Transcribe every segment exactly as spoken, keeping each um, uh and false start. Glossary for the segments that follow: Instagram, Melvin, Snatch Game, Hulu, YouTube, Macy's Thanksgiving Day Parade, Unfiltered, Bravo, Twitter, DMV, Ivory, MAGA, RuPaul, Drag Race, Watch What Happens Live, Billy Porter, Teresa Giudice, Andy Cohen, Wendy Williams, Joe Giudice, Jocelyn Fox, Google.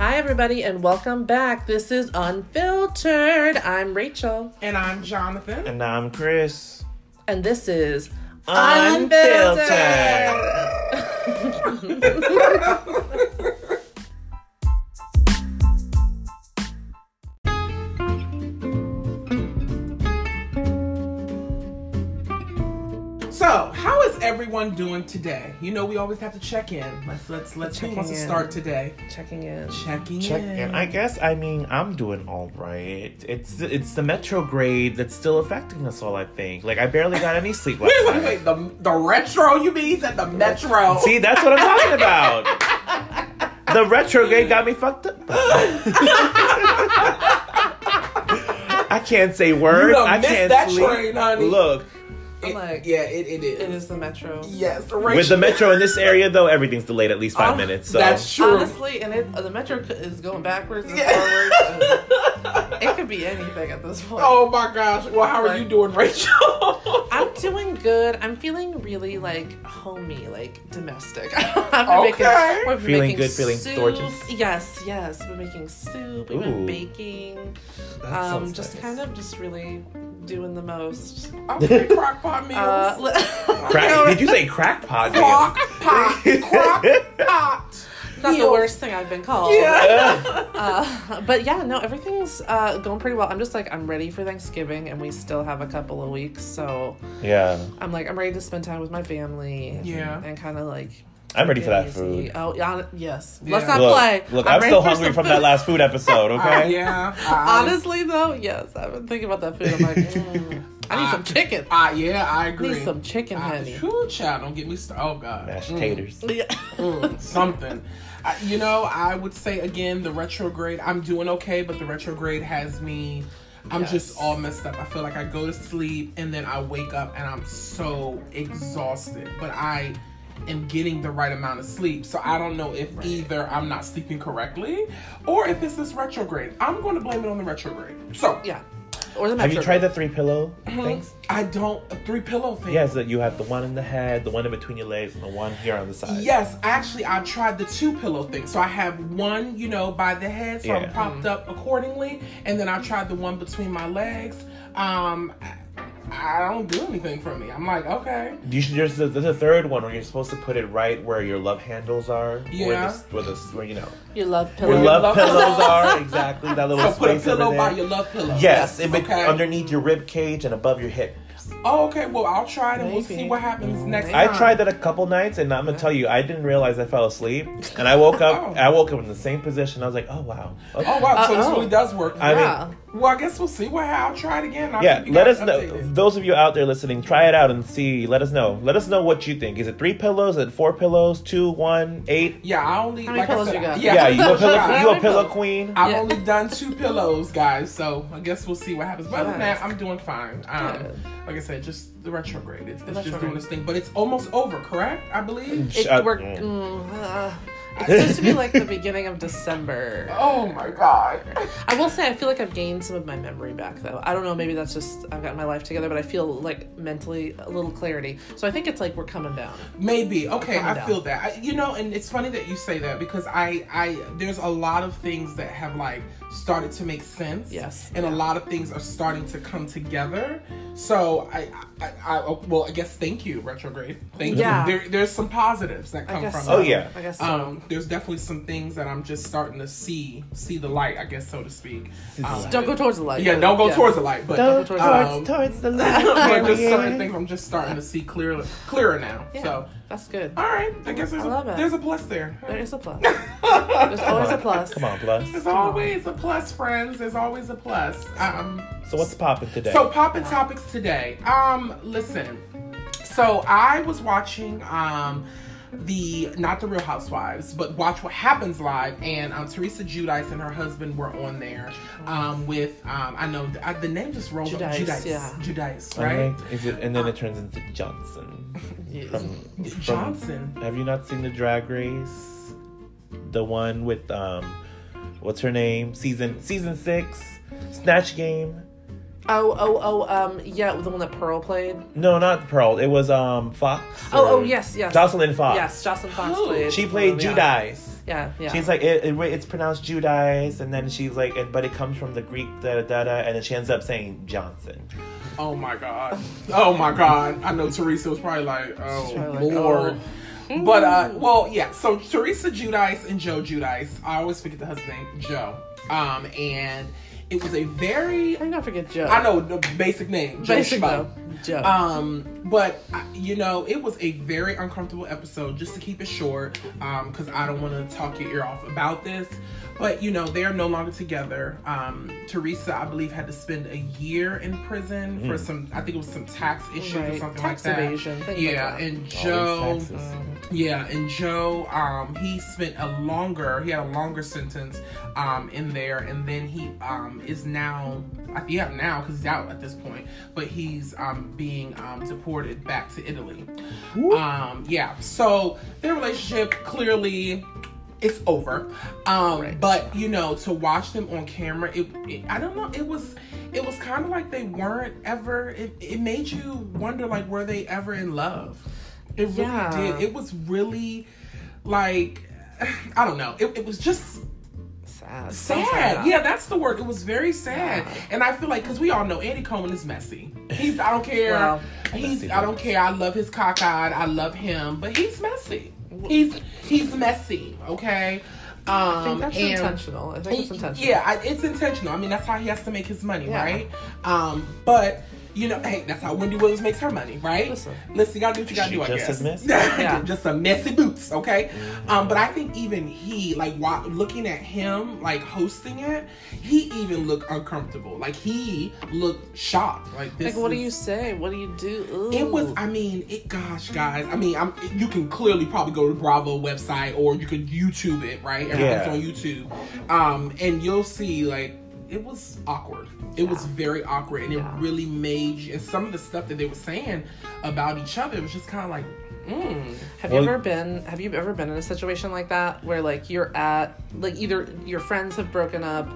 Hi, everybody, and welcome back. This is Unfiltered. I'm Rachel. And I'm Jonathan. And I'm Chris. And this is Unfiltered. Unfiltered. So, how is everyone doing today? You know, we always have to check in. Let's let's let's who wants to start today? Checking in. Checking Check in. in. I guess. I mean, I'm doing all right. It's it's the retrograde that's still affecting us all. I think. Like, I barely got any sleep last night. Wait, wait, wait. The the retro? You mean at the metro? See, that's what I'm talking about. The retrograde got me fucked up. I can't say words. You done I missed can't that sleep. Train, honey. Look. It, like, yeah, it, it is. It is the metro. Yes, right. With the metro in this area, though, everything's delayed at least five um, minutes. So. That's true. Honestly, and it, the metro is going backwards and yeah. forwards. And it could be anything at this point. Oh my gosh! Well, how like, are you doing, Rachel? I'm doing good. I'm feeling really like homey, like domestic. I'm okay. Making, feeling making good, soup. Feeling gorgeous. Yes, yes. We're making soup. Ooh. We've been baking. That um, just nice. Kind of just really. Doing the most. Okay, crockpot meals. Uh, li- crack, did you say crackpot meals? Crockpot. Crockpot. Not the worst thing I've been called. Yeah. Uh, but yeah, no, everything's uh, going pretty well. I'm just like, I'm ready for Thanksgiving, and we still have a couple of weeks, so yeah. I'm like, I'm ready to spend time with my family. Yeah. And, and kind of like. I'm ready for that food. Oh, yeah, yes. Yeah. Let's not look, play. Look, I'm, I'm still hungry from food. That last food episode, okay? Uh, yeah. Uh, Honestly, though, yes. I've been thinking about that food. I'm like, mm, I need uh, some chicken. Uh, yeah, I agree. I need some chicken, uh, honey. Whew, child, don't get me started. Oh, God. Mashed mm. taters. Yeah. Mm, something. I, you know, I would say, again, the retrograde, I'm doing okay, but the retrograde has me... I'm yes. just all messed up. I feel like I go to sleep, and then I wake up, and I'm so exhausted. But I... and getting the right amount of sleep. So I don't know if right. either I'm not sleeping correctly or if it's this retrograde. I'm going to blame it on the retrograde. So, yeah. Or the have you tried the three pillow mm-hmm. things? I don't. A three pillow thing? Yes, yeah, so you have the one in the head, the one in between your legs, and the one here on the side. Yes, actually, I've tried the two pillow thing. So I have one, you know, by the head, so yeah. I'm propped mm-hmm. up accordingly. And then I tried the one between my legs. Um... I don't do anything for me. I'm like, okay. You should. There's a, there's a third one where you're supposed to put it right where your love handles are. Yeah. Where, the, where, the, where you know. Your love pillow. Where love, love pillows are exactly that little so space. So put a pillow by your love pillow. Yes, yes. It be, okay. Underneath your rib cage and above your hip. Oh, okay. Well, I'll try it and Maybe. We'll see what happens mm-hmm. next I time. I tried that a couple nights, and I'm gonna tell you, I didn't realize I fell asleep, and I woke up. oh. I woke up in the same position. I was like, oh wow. Okay. Oh wow. So Uh-oh. This really does work. I yeah. mean, well, I guess we'll see what. I'll try it again. I'll yeah. Let us updated. Know. Those of you out there listening, try it out and see. Let us know. Let us know what you think. Is it three pillows? Is it four pillows? Two, one, eight? Yeah. I only. How many like pillows I said, you got? Yeah. yeah you a pillow, you a pillow queen? I've yeah. only done two pillows, guys. So I guess we'll see what happens. But other than that, I'm doing fine. Um, like I said, just the retrograde. It's, the it's retrograde. Just doing this thing, but it's almost over, correct? I believe. It uh, worked. Mm, uh, it's supposed to be like the beginning of December. Oh my god! I will say, I feel like I've gained some of my memory back, though. I don't know. Maybe that's just I've gotten my life together, but I feel like mentally a little clarity. So I think it's like we're coming down. Maybe okay. I down. Feel that. I, you know, and it's funny that you say that because I, I, there's a lot of things that have like started to make sense. Yes. And yeah. a lot of things are starting to come together. So I, I, I well, I guess thank you, retrograde. Thank yeah. you. There, there's some positives that come from. So. Oh yeah. I guess so. Um, there's definitely some things that I'm just starting to see, see the light, I guess, so to speak. Um, don't go towards the light. Yeah, don't go yeah. towards the light. But don't go um, towards, towards the light. But just certain things I'm just starting to see clearer, clearer now. Yeah, so that's good. All right, I guess there's, I a, there's a plus there. There is a plus. There's always a plus. Come on, plus. There's Come always on. A plus, friends. There's always a plus. Um. So what's popping today? So popping topics today. Um, listen. So I was watching. Um. The not the Real Housewives, but Watch What Happens Live, and um, Teresa Giudice and her husband were on there um, with um, I know the, I, the name just rolled Giudice, up Giudice, yeah. Giudice, right? right? Is it, and then um, it turns into Johnson. From, from, Johnson. Have you not seen the Drag Race? The one with um, what's her name? Season season six, Snatch Game. Oh, oh, oh, um, yeah, the one that Pearl played? No, not Pearl. It was, um, Fox. Oh, oh, yes, yes. Jocelyn Fox. Yes, Jocelyn Fox oh. played. She played Giudice. Yeah, yeah. She's like, it, it, it's pronounced Giudice, and then she's like, it, but it comes from the Greek, da-da-da-da, and then she ends up saying Johnson. Oh, my God. Oh, my God. I know Teresa was probably like, oh, probably Lord. Like, oh. But, uh, well, yeah, so Teresa Giudice and Joe Giudice. I always forget the husband's name, Joe. Um, and... It was a very... I'm gonna forget Joe. I know, the basic name. Joe basic Joe. Joe. Um, but, you know, it was a very uncomfortable episode, just to keep it short, um, because I don't want to talk your ear off about this. But, you know, they are no longer together. Um, Teresa, I believe, had to spend a year in prison mm. for some... I think it was some tax issues right. or something tax like that. Evasion, yeah, like that. And Joe, um, yeah, and Joe... Yeah, and Joe, he spent a longer... He had a longer sentence um, in there, and then he... Um, is now, yeah, now because he's out at this point, but he's um, being um, deported back to Italy. Um, yeah, so their relationship clearly it's over. Um, right. But you know, to watch them on camera, it, it I don't know, it was it was kind of like they weren't ever. It, it made you wonder, like, were they ever in love? It really yeah. did. It was really like I don't know. It, it was just. Sad. sad. Yeah, that's the word. It was very sad. Yeah. And I feel like, because we all know Andy Cohen is messy. He's, I don't care. Well, he's, I don't care. I love his cockeyed. I love him. But he's messy. He's, he's messy. Okay? Um, I think that's and, intentional. I think it's intentional. Yeah, I, it's intentional. I mean, that's how he has to make his money, yeah. right? Um, but... You know, hey, that's how Wendy Williams makes her money, right? Listen, Listen you gotta do what you gotta she do, I just guess. Messy. yeah. Just some messy boots, okay? Um, but I think even he, like, while, looking at him, like, hosting it, he even looked uncomfortable. Like, he looked shocked. Like, this like what is... do you say? What do you do? Ooh. It was, I mean, it. gosh, guys. I mean, I'm, you can clearly probably go to the Bravo website, or you could YouTube it, right? Everything's yeah. on YouTube. Um, and you'll see, like, it was awkward. It yeah. was very awkward, and yeah. it really made you, and some of the stuff that they were saying about each other, it was just kind of like, mm. Have well, you ever been, have you ever been in a situation like that where, like, you're at, like, either your friends have broken up,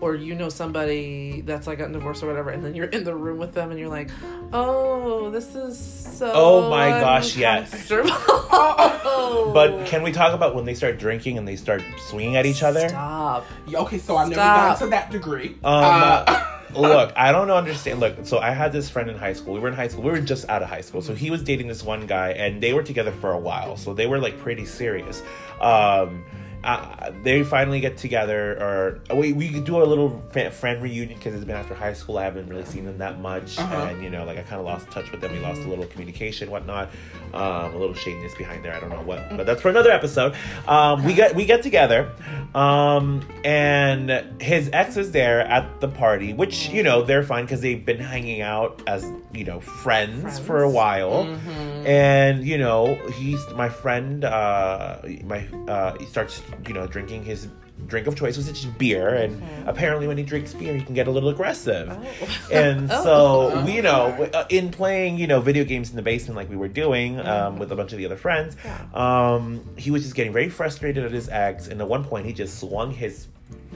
or you know somebody that's, like, gotten divorced or whatever, and then you're in the room with them, and you're like, oh, this is so... Oh, my gosh, yes. oh. But can we talk about when they start drinking and they start swinging at each other? Stop. Okay, so I've never gotten to that degree. Um, uh, look, I don't understand. Look, so I had this friend in high school. We were in high school. We were just out of high school. So he was dating this one guy, and they were together for a while. So they were, like, pretty serious. Um... Uh, they finally get together, or we we do a little friend reunion because it's been after high school. I haven't really seen them that much, uh-huh. and you know, like I kind of lost touch with them. We lost a little communication, whatnot, um, a little shadiness behind there. I don't know what, but that's for another episode. Um, we get we get together, um, and his ex is there at the party, which you know they're fine because they've been hanging out as you know friends, friends. for a while, mm-hmm. and you know he's my friend. Uh, my uh, he starts. You know, drinking his drink of choice was just beer, and okay. apparently when he drinks beer, he can get a little aggressive. Oh. And so, oh. you know, in playing, you know, video games in the basement like we were doing um, with a bunch of the other friends, yeah. um, he was just getting very frustrated at his ex, and at one point, he just swung his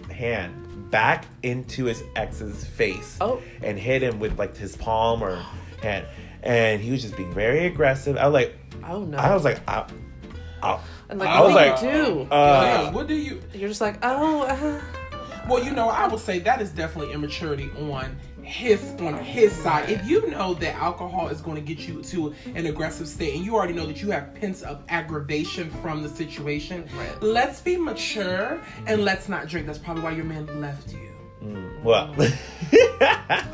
hand back into his ex's face oh. and hit him with, like, his palm or hand, and he was just being very aggressive. I was like, oh no. I was like, I... I And like, I what was do like, you do? Uh, yeah, what do you... You're just like, oh... Uh, well, you know, I would say that is definitely immaturity on his on his side. If you know that alcohol is going to get you to an aggressive state, and you already know that you have pent-up aggravation from the situation, right. let's be mature, and let's not drink. That's probably why your man left you. Mm, well...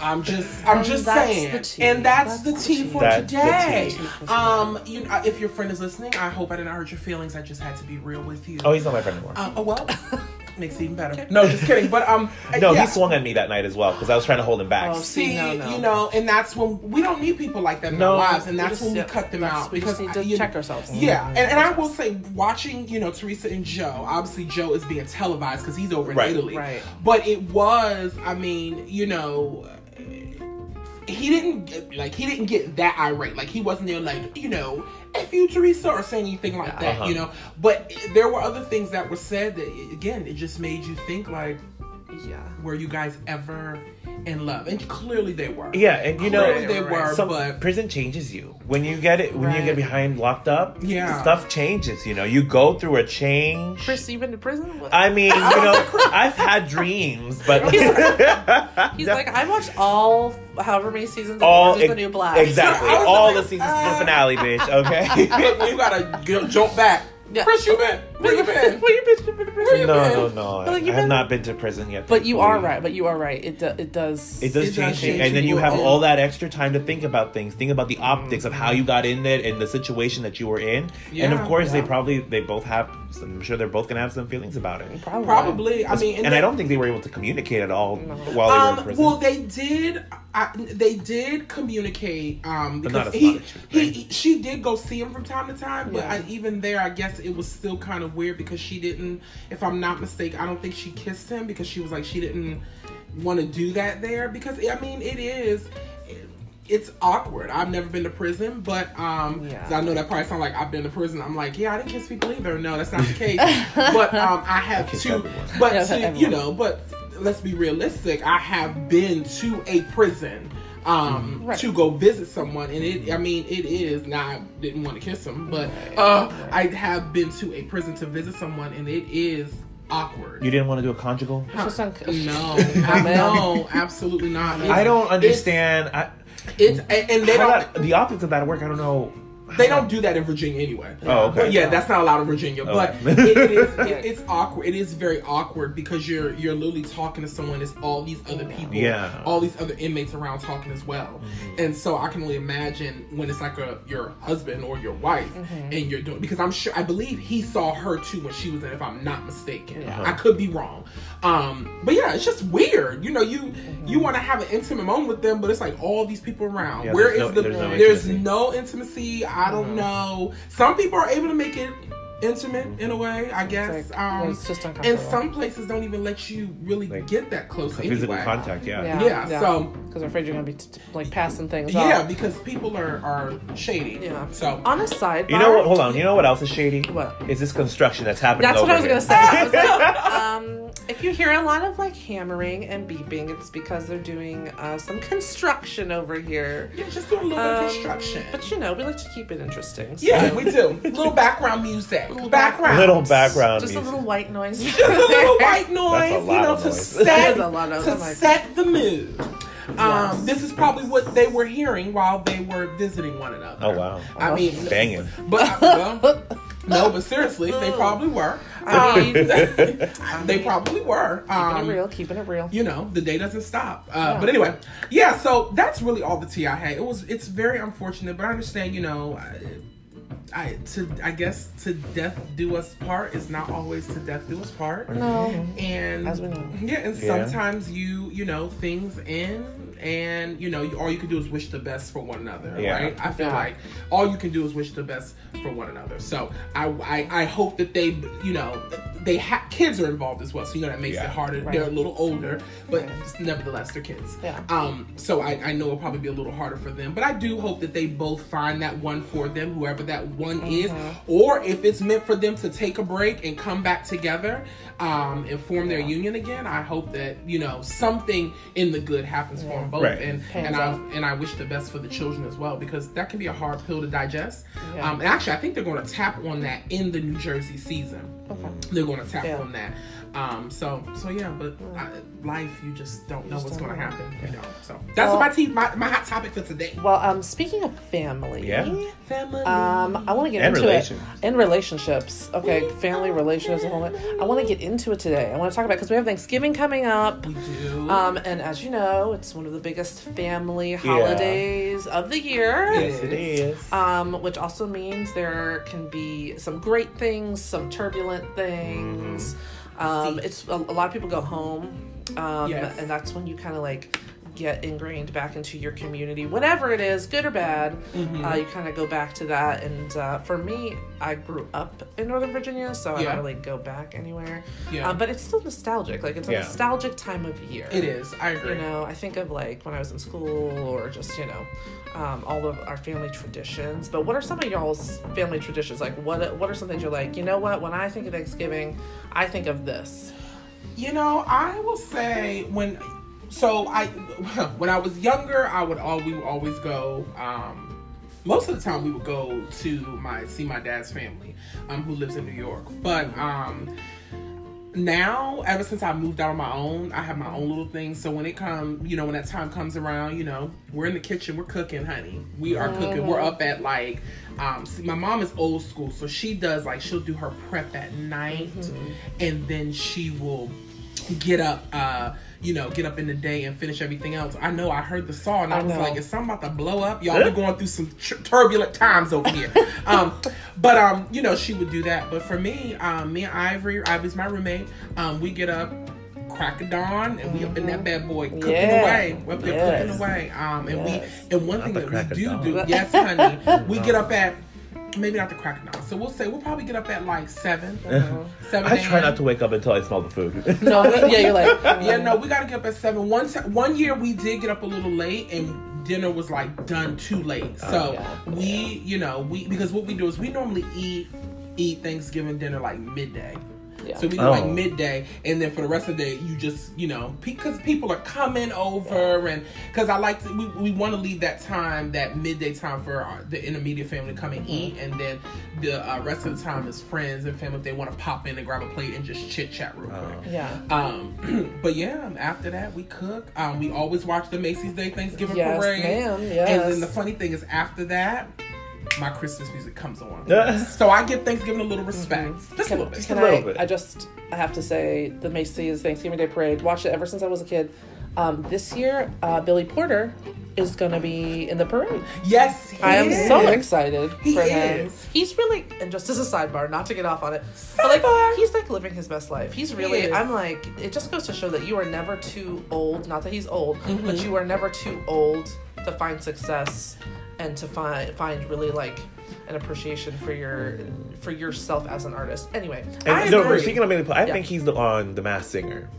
I'm just, I'm and just saying, and that's, that's the tea for today. Tea. Um, you know, if your friend is listening, I hope I didn't hurt your feelings. I just had to be real with you. Oh, he's not my friend anymore. Uh, oh well, makes it even better. No, just kidding. But um, no, yeah. he swung at me that night as well because I was trying to hold him back. Oh, see, see no, no. you know, and that's when we don't need people like that in no, our lives, and that's just, when we cut them out we because just need to you, check ourselves. Yeah, mm-hmm. and, and I will say, watching you know Teresa and Joe. Obviously, Joe is being televised because he's over in right, Italy. Right. But it was, I mean, you know. He didn't like. He didn't get that irate. Like he wasn't there. Like you know, F you, Teresa, or saying anything like that. Uh-huh. You know, but there were other things that were said that again, it just made you think. Like Yeah. Were you guys ever in love? And clearly they were. Yeah, and you know clearly they were. Right. Some, but prison changes you when you get it. When right. you get behind locked up, yeah, stuff changes. You know, you go through a change. Chris, you've been to prison. What? I mean, you know, I've had dreams, but he's, like, he's like, I watched all however many seasons of Orange Is the New Black. Exactly, all like, the seasons uh, the finale, bitch. Okay, but you gotta jump back. Yeah. Chris, you been? Where you been? Where you been? Where you been? No, no, no. Like, I have been? Not been to prison yet. But you are right. But you are right. It do, it does. It does it change, does change and then you have all that extra time to think about things. Think about the optics of how you got in it and the situation that you were in. Yeah, and of course, yeah. they probably they both have. I'm sure they're both gonna have some feelings about it. Probably. Probably. I mean, and, and they, I don't think they were able to communicate at all no. while they um, were in prison. Well, they did. I, they did communicate. Um, because but not he, as much, he, he, she did go see him from time to time. But yeah. I, even there, I guess it was still kind of weird because she didn't, if I'm not mistaken, I don't think she kissed him because she was like, she didn't want to do that there because, I mean, it is, it's awkward. I've never been to prison, but um, yeah. I know that probably sounds like I've been to prison. I'm like, yeah, I didn't kiss people either. No, that's not the case. But um, I have I to, everyone. But yeah, to, you know, but let's be realistic. I have been to a prison. Um, right. to go visit someone, and it, I mean, it is, now I didn't want to kiss him, but uh, I have been to a prison to visit someone, and it is awkward. You didn't want to do a conjugal? Huh. No, I, no, absolutely not. It's, I don't understand. It's, I, it's and, and they don't, that, the optics of that work, I don't know. They don't do that in Virginia anyway. Oh, okay. But yeah, that's not allowed in Virginia. But oh. it, it is, it, it's awkward. It is very awkward because you're you're literally talking to someone. It's all these other people, yeah. all these other inmates around talking as well. Mm-hmm. And so I can only imagine when it's like a your husband or your wife, mm-hmm. and you're doing, because I'm sure, I believe he saw her too when she was in, if I'm not mistaken. Yeah. I could be wrong. Um, but yeah, it's just weird. You know, you mm-hmm. you want to have an intimate moment with them, but it's like all these people around. Yeah, Where is no, the there's no there's intimacy. No intimacy. I don't mm-hmm. know. Some people are able to make it intimate in a way, I guess. Like, um, it's just uncomfortable. And some places don't even let you really like, get that close. Anyway. Physical contact, yeah. Yeah, yeah, yeah. So because I'm afraid you're going to be t- t- like passing things off. Yeah, because people are, are shady. Yeah. So on a sidebar, you know what? Hold on. You know what else is shady? What is this construction that's happening? That's over what I was going to say. I was like, um. If you hear a lot of like hammering and beeping, it's because they're doing uh, some construction over here. Yeah, just doing a little um, bit of construction. But you know, we like to keep it interesting. So. Yeah, we do. Little background music. Little background. Little background. Just music. A little white noise. Just a little white noise. That's a lot you know, of to noise. set a lot of, to like, set the mood. Um, yes. This is probably what they were hearing while they were visiting one another. Oh wow! I oh, mean, banging. But well, no, but seriously, they probably were. I mean, they probably were. Um, keeping it real, keeping it real. You know, the day doesn't stop. Uh, yeah. But anyway, yeah. So that's really all the tea I had. It was. It's very unfortunate, but I understand. You know, I, I to I guess to death do us part is not always to death do us part. No. And as we know. Yeah, and yeah. sometimes you you know things end. And, you know, you, all you can do is wish the best for one another, yeah. right? I feel yeah. like all you can do is wish the best for one another. So I I, I hope that they, you know, they ha- kids are involved as well. So, you know, that makes yeah. it harder. Right. They're a little older, but yeah. nevertheless, they're kids. Yeah. Um. So I, I know it'll probably be a little harder for them. But I do hope that they both find that one for them, whoever that one mm-hmm. is. Or if it's meant for them to take a break and come back together um, and form yeah. their union again, I hope that, you know, something in the good happens yeah. for them. Both right. and and I and I wish the best for the children as well, because that can be a hard pill to digest. Yeah. Um, and actually, I think they're going to tap on that in the New Jersey season. Okay. They're going to tap yeah. on that. Um, so so yeah, but I, life, you just don't you know just what's going to happen. Yeah. You know, so that's well, my, tea, my my hot topic for today. Well, um, speaking of family, yeah, family. Um, I want to get and into it and relationships. Okay, family relationships. I want to get into it today. I want to talk about because we have Thanksgiving coming up. We do. Um, and as you know, it's one of the biggest family holidays yeah. of the year. Yes, it is. Um, which also means there can be some great things, some turbulent things. Mm-hmm. Um, it's a, a lot of people go home, um, yes. and that's when you kind of like get ingrained back into your community, whatever it is, good or bad. Mm-hmm. Uh, you kind of go back to that. And uh, for me, I grew up in Northern Virginia, so yeah. I don't really go back anywhere. Yeah. Uh, but it's still nostalgic. Like, it's a yeah. nostalgic time of year. It is. I agree. You know, I think of, like, when I was in school or just, you know, um, all of our family traditions. But what are some of y'all's family traditions? Like, what, what are some things you're like, you know what, when I think of Thanksgiving, I think of this. You know, I will say when, so I, when I was younger, I would all, we would always go, um, most of the time we would go to my, see my dad's family, um, who lives in New York. But, um, now, ever since I moved out on my own, I have my own little thing. So when it comes, you know, when that time comes around, you know, we're in the kitchen, we're cooking, honey. We are mm-hmm. cooking. We're up at like, um, see, my mom is old school. So she does like, she'll do her prep at night mm-hmm. and then she will get up, uh, you know, get up in the day and finish everything else. I know I heard the saw and I, I was know. like, is something about to blow up? Y'all, we're going through some tr- turbulent times over here. um, but, um, you know, she would do that. But for me, um, me and Ivory, Ivory's my roommate, um, we get up, crack of dawn, and we up in that bad boy cooking yeah. away. We're up there yes. cooking away. Um, and yes. we, and one not thing that we do do, yes, honey, we get up at, maybe not the crack of dawn. So we'll say we'll probably get up at like seven. Uh-huh. seven I try not to wake up until I smell the food. No, yeah, you're like mm. yeah, no, we gotta get up at seven. One t- one year we did get up a little late and dinner was like done too late. So oh, yeah. we, yeah. you know, we because what we do is we normally eat eat Thanksgiving dinner like midday. Yeah. So we do oh. like midday, and then for the rest of the day, you just, you know, because people are coming over, and because I like to, we, we want to leave that time, that midday time for our, the intermediate family to come and eat, and then the uh, rest of the time is friends and family if they want to pop in and grab a plate and just chit chat real quick. Oh. Yeah. Um, but yeah, after that we cook. Um, we always watch the Macy's Day Thanksgiving yes, Parade, ma'am. Yes. And then the funny thing is after that, my Christmas music comes on. So I give Thanksgiving a little respect. Mm-hmm. Just can, a little bit. Can a little I, bit. I just, I have to say, the Macy's Thanksgiving Day Parade, watched it ever since I was a kid. Um, this year, uh, Billy Porter is going to be in the parade. Yes, he I am is. so excited he for him. Is. He's really, and just as a sidebar, not to get off on it, sidebar. But like, he's like living his best life. He's really, he I'm like, it just goes to show that you are never too old, not that he's old, mm-hmm. but you are never too old to find success and to find find really like an appreciation for your for yourself as an artist. Anyway, and I no, agree. Speaking of Billy Porter, I yeah. think he's the, on The Masked Singer.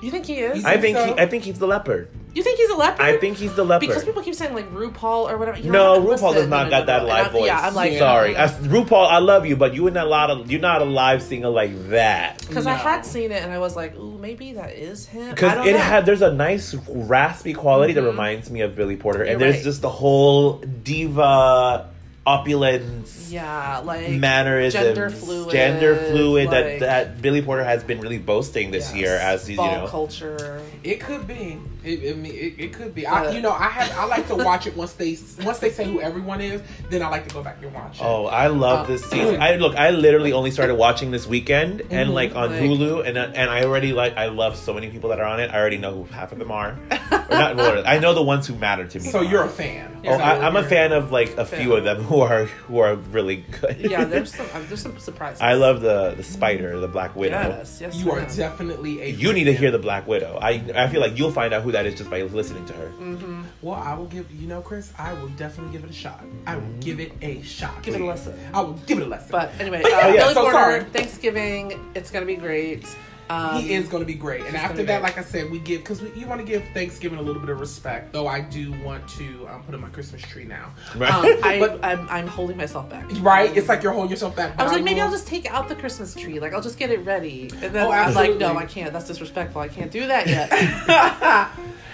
You think he is? You I think, think so? he, I think he's the leopard. You think he's a leopard? I think he's the leopard. Because people keep saying like RuPaul or whatever. You know, no, RuPaul listen, does not got that live I, voice. Yeah, I'm like, yeah. sorry, I, RuPaul, I love you, but you in a lot of you're not a live singer like that. Because no. I had seen it and I was like, ooh, maybe that is him. Because it know. had there's a nice raspy quality mm-hmm. that reminds me of Billy Porter, you're and there's right. just the whole diva opulence, yeah, like mannerisms, gender fluid, gender fluid like, that, that Billy Porter has been really boasting this yes, year as you know culture. It could be. It, I mean, it, it could be. I, you know, I have. I like to watch it once they once they say who everyone is. Then I like to go back and watch it. Oh, I love um, this season. I look. I literally only started watching this weekend and mm-hmm, like on like, Hulu and and I already like. I love so many people that are on it. I already know who half of them are. Or not more. I know the ones who matter to me. So you're a fan. Oh, I, I'm a fan of like a fan. few of them who are who are really good. Yeah, there's some there's some surprises. I love the the spider, the Black Widow. Yes, yes. You are definitely a. You fan. Need to hear the Black Widow. I I feel like you'll find out who that is just by listening to her. Mm-hmm. Well, I will give you know, Chris. I will definitely give it a shot. I will mm-hmm. give it a shot. Give please. it a lesson. I will give it a lesson. But anyway, but yeah, uh, yeah, Billy so Porter, sorry. Thanksgiving. It's gonna be great. Um, he is going to be great. And after that, like I said, we give, because you want to give Thanksgiving a little bit of respect, though I do want to um, put in my Christmas tree now. Right. Um, I, but I'm, I'm holding myself back. Right? It's like you're holding yourself back. I was like, maybe I'll just take out the Christmas tree. Like, I'll just get it ready. And then oh, I'm like, no, I can't. That's disrespectful. I can't do that yet.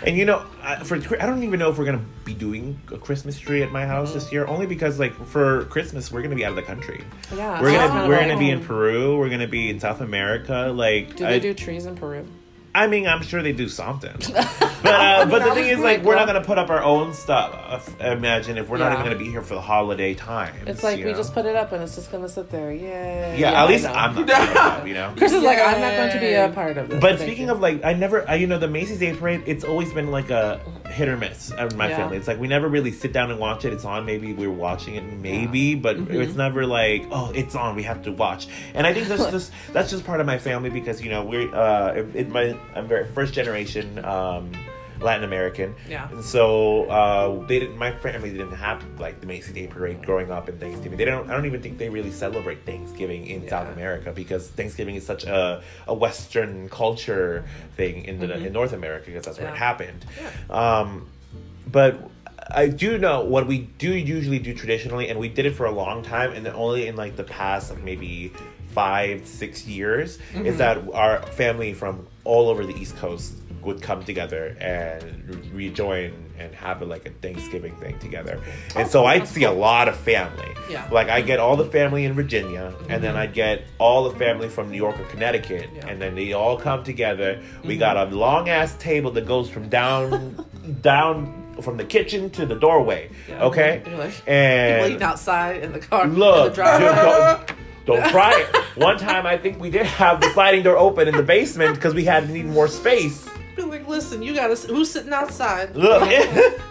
And you know, I, for I don't even know if we're going to be doing a Christmas tree at my house mm-hmm. this year, only because like for Christmas, we're going to be out of the country. Yeah. We're going to we're going to be in Peru. We're going to be in South America. Like, do they I, do trees in Peru? I mean, I'm sure they do something. But uh, but the thing is, like, we're not going to put up our own stuff, imagine, if we're yeah. not even going to be here for the holiday time. It's like, we know? just put it up and it's just going to sit there. Yay. Yeah, yeah, at least I'm not going to up, you know? Chris is Yay. like, I'm not going to be a part of this. But Thank speaking you. of, like, I never, I, you know, the Macy's Day Parade, it's always been, like, a hit or miss in my yeah. family. It's like, we never really sit down and watch it. It's on, maybe we're watching it, maybe, yeah. but mm-hmm. it's never like, oh, it's on, we have to watch. And I think that's just that's just part of my family because, you know, we're, uh, it, it my I'm very first generation um, Latin American. Yeah. And so uh, they didn't. My family didn't have like the Macy's Day Parade growing up in Thanksgiving. They don't. I don't even think they really celebrate Thanksgiving in yeah. South America because Thanksgiving is such a, a Western culture thing in the, mm-hmm. in North America because that's yeah. where it happened. Yeah. Um, but I do know what we do usually do traditionally, and we did it for a long time, and then only in like the past like maybe five, six years mm-hmm. is that our family from all over the East Coast would come together and re- rejoin and have a, like a Thanksgiving thing together. And oh, so I'd see cool. a lot of family. Yeah. Like I get all the family in Virginia mm-hmm. and then I get all the family from New York or Connecticut yeah. and then they all come together. Mm-hmm. We got a long ass table that goes from down, down from the kitchen to the doorway. Yeah. Okay? Like, and people eating outside in the car. Look, in the drive. Don't try it. One time I think we did have the sliding door open in the basement because we had need more space. Like, listen, you gotta. Who's sitting outside? Look,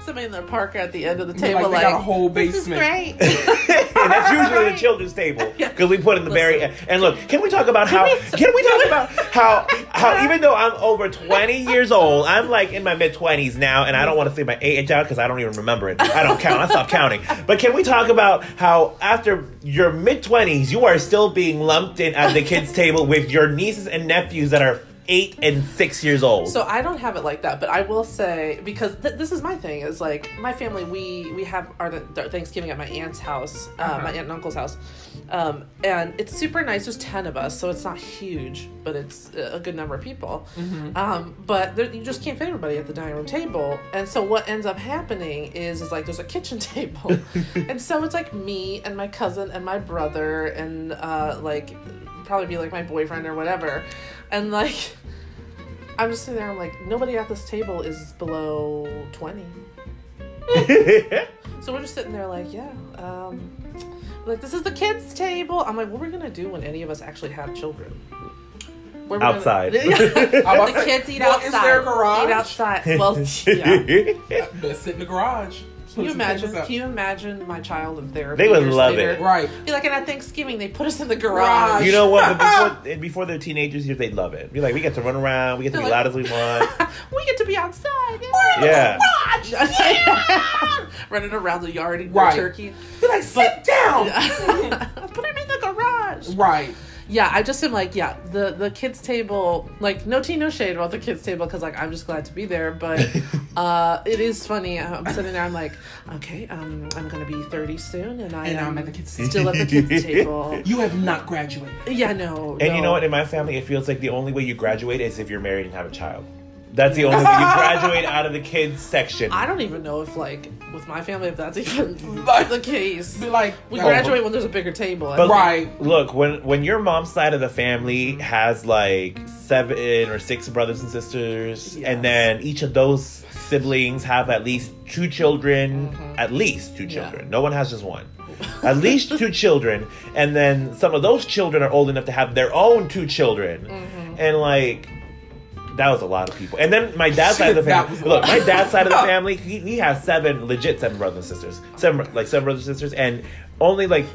somebody in the park at the end of the table. Like, like they got a whole basement. This is great. And that's usually the children's table because we put in the listen. Very end. And look, can we talk about how? Can we talk about how? How even though I'm over twenty years old, I'm like in my mid twenties now, and I don't want to say my age out because I don't even remember it. I don't count. I stopped counting. But can we talk about how after your mid twenties, you are still being lumped in at the kids' table with your nieces and nephews that are eight and six years old. So I don't have it like that, but I will say, because th- this is my thing, is like my family, we we have our, our Thanksgiving at my aunt's house, uh, uh-huh. my aunt and uncle's house, um, and it's super nice. There's ten of us, so it's not huge, but it's a good number of people. Mm-hmm. Um, but there, you just can't fit everybody at the dining room table, and so what ends up happening is is like there's a kitchen table, and so it's like me and my cousin and my brother and uh, like probably be like my boyfriend or whatever. And, like, I'm just sitting there, I'm like, nobody at this table is below twenty. So we're just sitting there like, yeah, um, like, this is the kids' table. I'm like, what are we going to do when any of us actually have children? Where we outside. Gonna, the kids eat well, outside. Is there a garage? Eat outside. Well, yeah. Let's sit in the garage. Can you imagine? Can you imagine my child in therapy? They would love later? It, right? Be like, and at Thanksgiving they put us in the garage. You know what? But before, before they're teenagers, they'd love it. Be like, we get to run around, we get to they're be like, loud as we want, we get to be outside. Yeah, yeah. yeah. Running around the yard and right. turkey. They're like, sit but, down. Put him in the garage. Right. Yeah, I just am like, yeah, the, the kids' table, like, no tea, no shade about the kids' table, because, like, I'm just glad to be there, but uh, it is funny. I'm sitting there, I'm like, okay, um, I'm going to be thirty soon, and I and am I'm at the kids still at the kids' table. You have not graduated. Yeah, no, And no. You know what? In my family, it feels like the only way you graduate is if you're married and have a child. That's the only way you graduate out of the kids section. I don't even know if, like, with my family, if that's even the case. Like, we no, graduate but, when there's a bigger table. But right. Look, when when your mom's side of the family has, like, seven or six brothers and sisters, yes. and then each of those siblings have at least two children, mm-hmm. at least two children. Yeah. No one has just one. At least two children. And then some of those children are old enough to have their own two children. Mm-hmm. And, like... That was a lot of people. And then my dad's side of the family. Look, my dad's side of the family, he, he has seven, legit seven brothers and sisters. Seven, like, seven brothers and sisters. And only, like,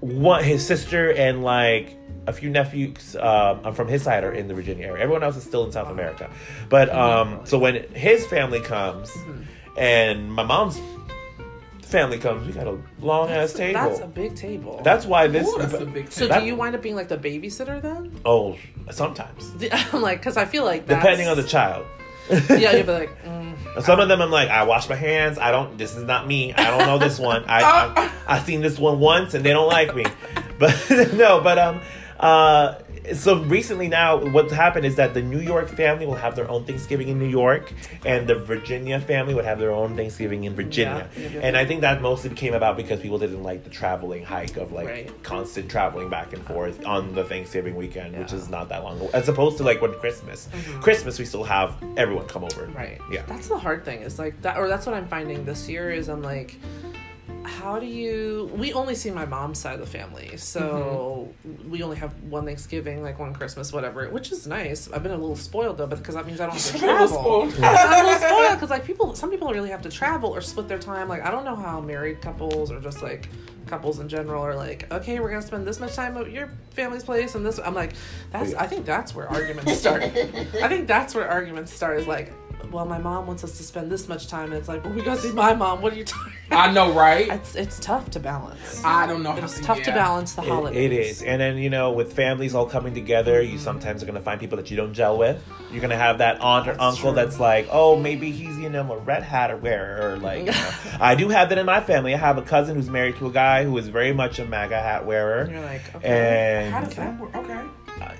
one, his sister and, like, a few nephews um, from his side are in the Virginia area. Everyone else is still in South America. But, um, so when his family comes and my mom's family comes, we got a long ass table. That's a big table. That's why this. Ooh, that's a big table. So do you wind up being like the babysitter then? Oh, sometimes. I'm like, because I feel like that's... depending on the child. Yeah, you'll be like. Mm, Some I... of them, I'm like, I wash my hands. I don't. This is not me. I don't know this one. I I, I seen this one once and they don't like me. But no, but um, uh, so recently now, what's happened is that the New York family will have their own Thanksgiving in New York, and the Virginia family would have their own Thanksgiving in Virginia. Yeah, yeah, yeah. And I think that mostly came about because people didn't like the traveling hike of like right. constant traveling back and forth on the Thanksgiving weekend, yeah. which is not that long ago, as opposed to like when Christmas, mm-hmm. Christmas we still have everyone come over. Right. Yeah. That's the hard thing. It's like that, or that's what I'm finding this year is I'm like. How do you... We only see my mom's side of the family, so mm-hmm. we only have one Thanksgiving, like one Christmas, whatever, which is nice. I've been a little spoiled, though, because that means I don't have to travel. I'm a little spoiled, because like, people, some people really have to travel or split their time. Like, I don't know how married couples or just, like, couples in general are like, okay, we're going to spend this much time at your family's place and this... I'm like, that's. I think that's where arguments start. I think that's where arguments start, is like... well, my mom wants us to spend this much time, and it's like, well, we gotta see my mom. What are you talking about? I know, right? It's it's tough to balance. I don't know. It's how to, tough yeah. to balance the holidays. It, it is. And then, you know, with families all coming together, you sometimes are going to find people that you don't gel with. You're going to have that aunt or that's uncle true. That's like, oh, maybe he's, you know, a red hat or wearer. Or like, you know. I do have that in my family. I have a cousin who's married to a guy who is very much a MAGA hat wearer. And you're like, okay. And how does that work? Okay.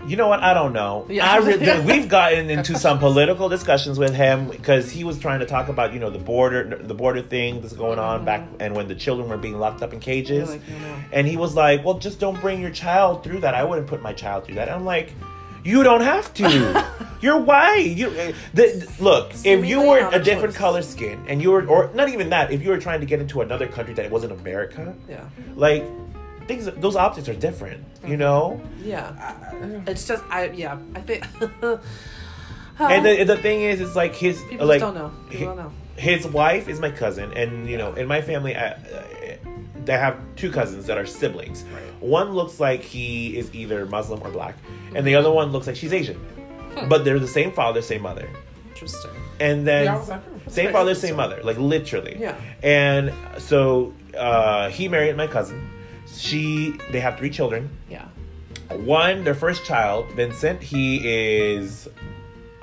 You know what? I don't know. Yeah. I re- we've gotten into some political discussions with him because he was trying to talk about, you know, the border, the border thing that's going on mm-hmm. back, and when the children were being locked up in cages. Like, you know. And he was like, "Well, just don't bring your child through that. I wouldn't put my child through that." And I'm like, "You don't have to. You're white. You the, the, look. So if you were a different choice. Color skin, and you were, or not even that, if you were trying to get into another country that wasn't America, yeah, like." Things, those optics are different, you know? Yeah. It's just, I yeah, I think... and the, the thing is, it's like his... People like, just don't know. People his, don't know. His wife is my cousin, and, you yeah. know, in my family, I, I, they have two cousins that are siblings. Right. One looks like he is either Muslim or black, mm-hmm. and the other one looks like she's Asian. Hmm. But they're the same father, same mother. Interesting. And then... Yeah, same father, same mother. Like, literally. Yeah. And so, uh, he married my cousin. She, they have three children. Yeah. One, their first child, Vincent, he is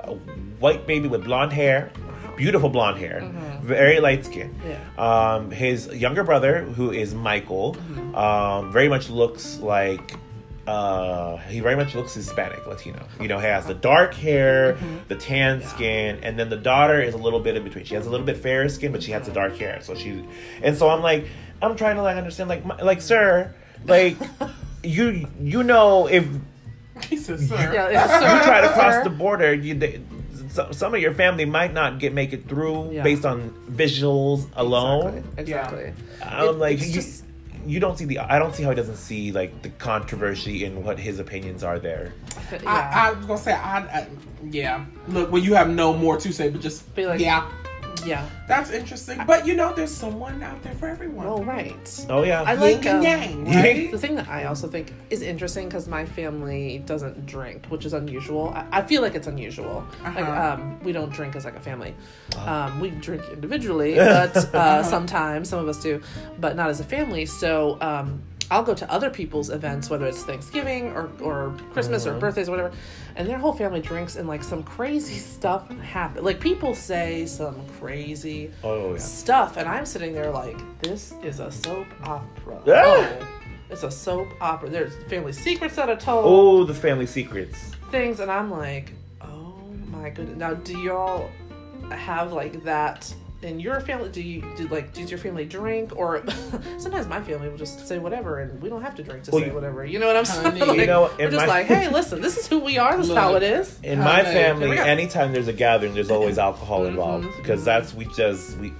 a white baby with blonde hair, beautiful blonde hair, mm-hmm. very light skin. Yeah. Um, his younger brother, who is Michael, mm-hmm. um, very much looks like, uh, he very much looks Hispanic, Latino. You know, he has the dark hair, mm-hmm. the tan yeah. skin, and then the daughter is a little bit in between. She has a little bit fairer skin, but she has the dark hair. So she, and so I'm like, I'm trying to like understand, like, my, like, sir, like, you, you know, if Jesus, sir. You, yeah, it's sir, you try to cross sir. the border, you, they, so, some of your family might not get make it through yeah. based on visuals alone. Exactly. exactly. Yeah. I'm it, like, you, just... you don't see the. I don't see how he doesn't see like the controversy in what his opinions are there. Yeah. I, I was gonna say, I, I yeah. Look, well, you have no more to say, but just be like, yeah. Yeah, that's interesting. But you know, there's someone out there for everyone. Oh right. Oh yeah. I like um, yang, right? The thing that I also think is interesting because my family doesn't drink, which is unusual. I, I feel like it's unusual. Uh-huh. Like, um, we don't drink as like a family. Uh-huh. Um, we drink individually, but uh, uh-huh. sometimes some of us do, but not as a family. So um, I'll go to other people's events, whether it's Thanksgiving or or Christmas uh-huh. or birthdays or whatever, and their whole family drinks and like some crazy stuff happens. Like people say some crazy oh, yeah. stuff, and I'm sitting there like, this is a soap opera. Yeah. Oh, it's a soap opera. There's family secrets that are told. Oh, the family secrets. Things, and I'm like, oh my goodness. Now, do y'all have like that? In your family, do you do like? Does your family drink? Or sometimes my family will just say whatever, and we don't have to drink to well, say whatever. You know what I'm saying? Like, you know, we're just my, like, hey, listen, this is who we are. This is how it is. In my okay. family, anytime there's a gathering, there's always alcohol involved mm-hmm. because that's we just we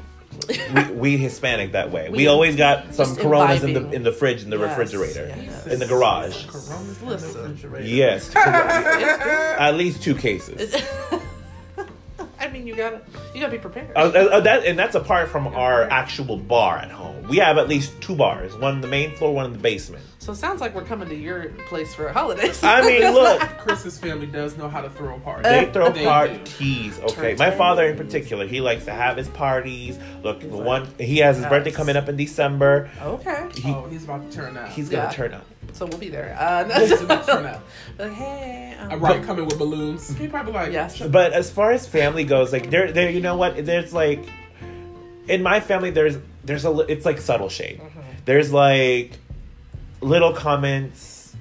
we, we Hispanic that way. We, we always got some Coronas imbibing. in the in the fridge, in the yes, refrigerator, yes. in the garage. Coronas, listen, in the refrigerator. Yes, at least two cases. I mean, you gotta you gotta be prepared. Uh, uh, that, and that's apart from our prepared. actual bar at home. We have at least two bars: one in the main floor, one in the basement. So it sounds like we're coming to your place for holidays. I mean, look, Chris's family does know how to throw a party. They throw they parties. Do. Okay, Turn my father in particular, he likes to have his parties. Look, he's one like, he has his nuts. birthday coming up in December. Okay. He, oh, he's about to turn up. He's gonna yeah. turn up. So we'll be there. Uh, He's about to turn up. Like, hey, um, right, coming with balloons. He probably like yes. But as far as family goes, like there, there, you know what? There's like, in my family, there's, there's a, it's like subtle shade. Mm-hmm. There's like little comments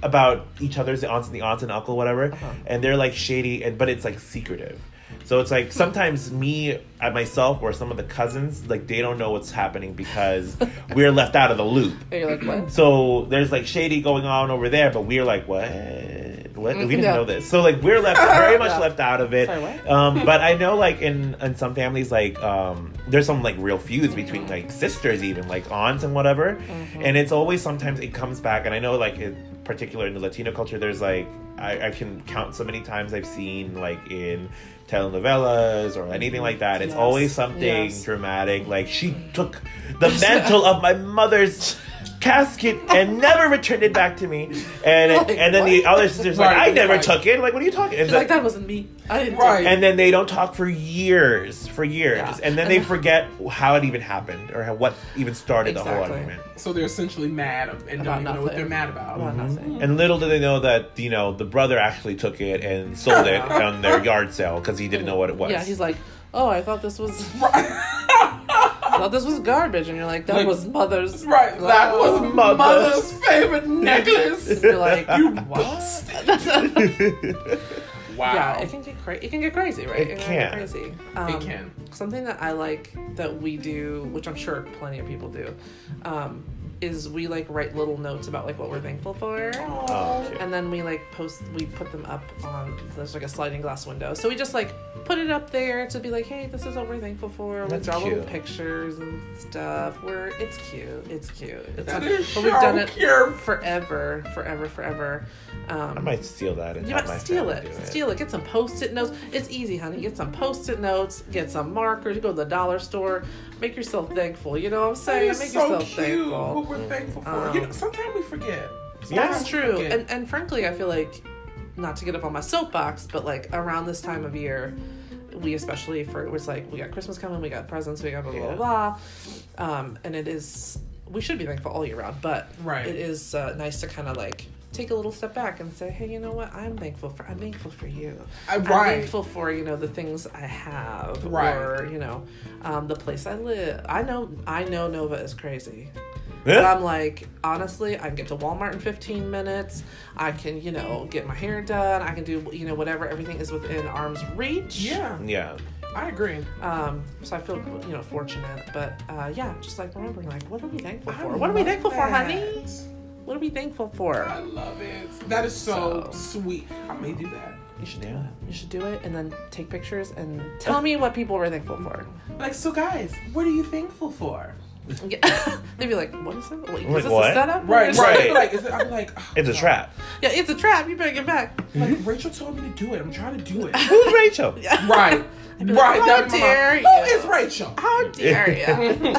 about each other's the aunts and the aunts and uncle, whatever, uh-huh. and they're like shady, and but it's like secretive. So it's like sometimes me, I myself, or some of the cousins, like they don't know what's happening because we're left out of the loop. And you're like, what? So there's like shady going on over there, but we're like, what? What? We didn't no. know this. So like we're left very much yeah. left out of it. Sorry, what? Um, but I know like in, in some families, like um, there's some like real feuds mm-hmm. between like sisters, even like aunts and whatever. Mm-hmm. And it's always sometimes it comes back. And I know like in particular in the Latino culture, there's like I, I can count so many times I've seen like in telenovelas or anything like that. It's yes. always something yes. dramatic. Like she took the mantle yeah. of my mother's casket and never returned it back to me. And like, and then what? The other sister's right, like, I never right. took it. Like, what are you talking? She's the, like, that wasn't me. I didn't right. take it. And then they don't talk for years, for years. Yeah. And then they forget how it even happened or how, what even started exactly. the whole argument. So they're essentially mad and about don't even nothing. Know what they're mad about. about mm-hmm. And little do they know that, you know, the brother actually took it and sold it on their yard sale because he didn't know what it was. Yeah, he's like, oh, I thought this was... I thought this was garbage, and you're like, that like, was mother's. Right, like, that was oh, mother's, mother's favorite necklace. You're like, you busted. Wow. Yeah, it can get crazy. It can get crazy, right? It, it can. Get crazy. Um, it can. Something that I like that we do, which I'm sure plenty of people do, um, is we like write little notes about like what we're thankful for, oh, and then we like post. We put them up on. There's like a sliding glass window, so we just like put it up there to be like, hey, this is what we're thankful for. That's we draw cute. Little pictures and stuff. We're it's cute. It's cute. It's that is so but we've done it cute. forever, forever, forever. Um, I might steal that. And you might steal it. it. Steal it. Get some post-it notes. It's easy, honey. Get some post-it notes. Get some markers. You go to the dollar store. Make yourself thankful. You know what I'm saying? That is make so yourself cute. Thankful. What we're thankful for. Um, you know, sometimes we forget. Sometimes that's true. Forget. And and frankly, I feel like, not to get up on my soapbox, but like around this time of year, we especially for it was like we got Christmas coming, we got presents, we got blah blah yeah. blah. Um, and it is we should be thankful all year round, but right. it is uh, nice to kind of like. Take a little step back and say, hey, you know what? I'm thankful for. I'm thankful for you. I, right. I'm thankful for, you know, the things I have, right. or you know, um, the place I live. I know, I know, Nova is crazy, yeah. but I'm like, honestly, I can get to Walmart in fifteen minutes. I can, you know, get my hair done. I can do, you know, whatever. Everything is within arm's reach. Yeah, yeah. I agree. Um, so I feel, you know, fortunate, but uh, yeah, just like remembering, like, what are we thankful I for? What are we thankful that. for, honey? What are we thankful for? I love it. That is so, so sweet. I may do that. You should do yeah. it. You should do it and then take pictures and tell me what people were thankful for. Like, so guys, what are you thankful for? Yeah. They'd be like, what is that? Like, is this what? a setup? Right, right. Like, is it, I'm like, oh, it's God. a trap. Yeah, it's a trap. You better get back. Mm-hmm. Like, Rachel told me to do it. I'm trying to do it. Who's Rachel? Yeah. Right. Like, right. How that dare you? Who is Rachel? How dare you?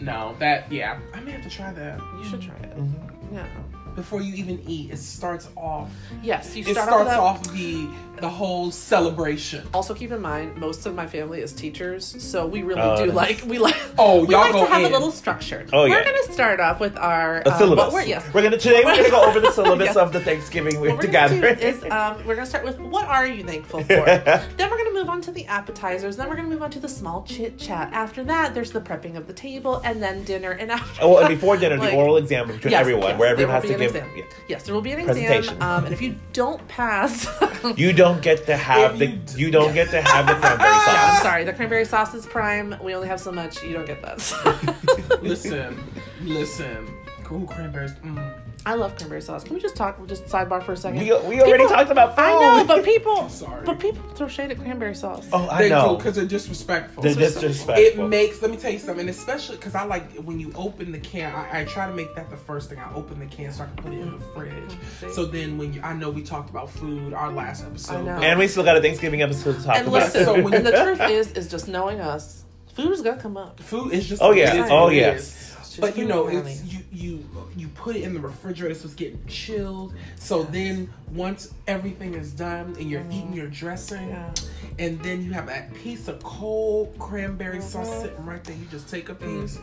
No, that, yeah. I may have to try that. You should try it. Mm-hmm. Yeah. Before you even eat, it starts off. Yes, you start It starts off, off the the whole celebration. Also, keep in mind, most of my family is teachers, so we really uh, do like we like. Oh, we y'all like go to have in. a little structure. Oh, yeah. We're gonna start off with our a um, syllabus. We're, yes, we're gonna today we're gonna go over the syllabus yes. of the Thanksgiving we're together. Is um, we're gonna start with what are you thankful for? Then we're gonna move on to the appetizers. Then we're gonna move on to the small chit chat. After that, there's the prepping of the table, and then dinner, and after. Oh, and before dinner, like, the oral exam between yes, everyone, yes, where everyone has to. Exam. Yeah. Yes, there will be an exam, um, and if you don't pass, you don't get to have the you don't get to have the cranberry sauce. Yeah, I'm sorry, the cranberry sauce is prime. We only have so much. You don't get that. listen, listen, cool cranberries. Mm. I love cranberry sauce. Can we just talk? Just sidebar for a second. We, we already people, talked about food. I know, but people, sorry. but people throw shade at cranberry sauce. Oh, I they know, because they're disrespectful. They're disrespectful. It makes. Let me tell you something, especially because I like when you open the can. I, I try to make that the first thing. I open the can so I can put it in the fridge. So then when you, I know we talked about food our last episode, I know. and we still got a Thanksgiving episode to talk and about. Listen, so when, and the truth is, is just knowing us, food is gonna come up. Food is just. Oh yeah. Is, oh yes. But you know, it's, you you you put it in the refrigerator, so it's getting chilled. So yes. then, once everything is done and you're mm. eating your dressing, yeah. and then you have that piece of cold cranberry mm-hmm. sauce sitting right there, you just take a piece. Mm.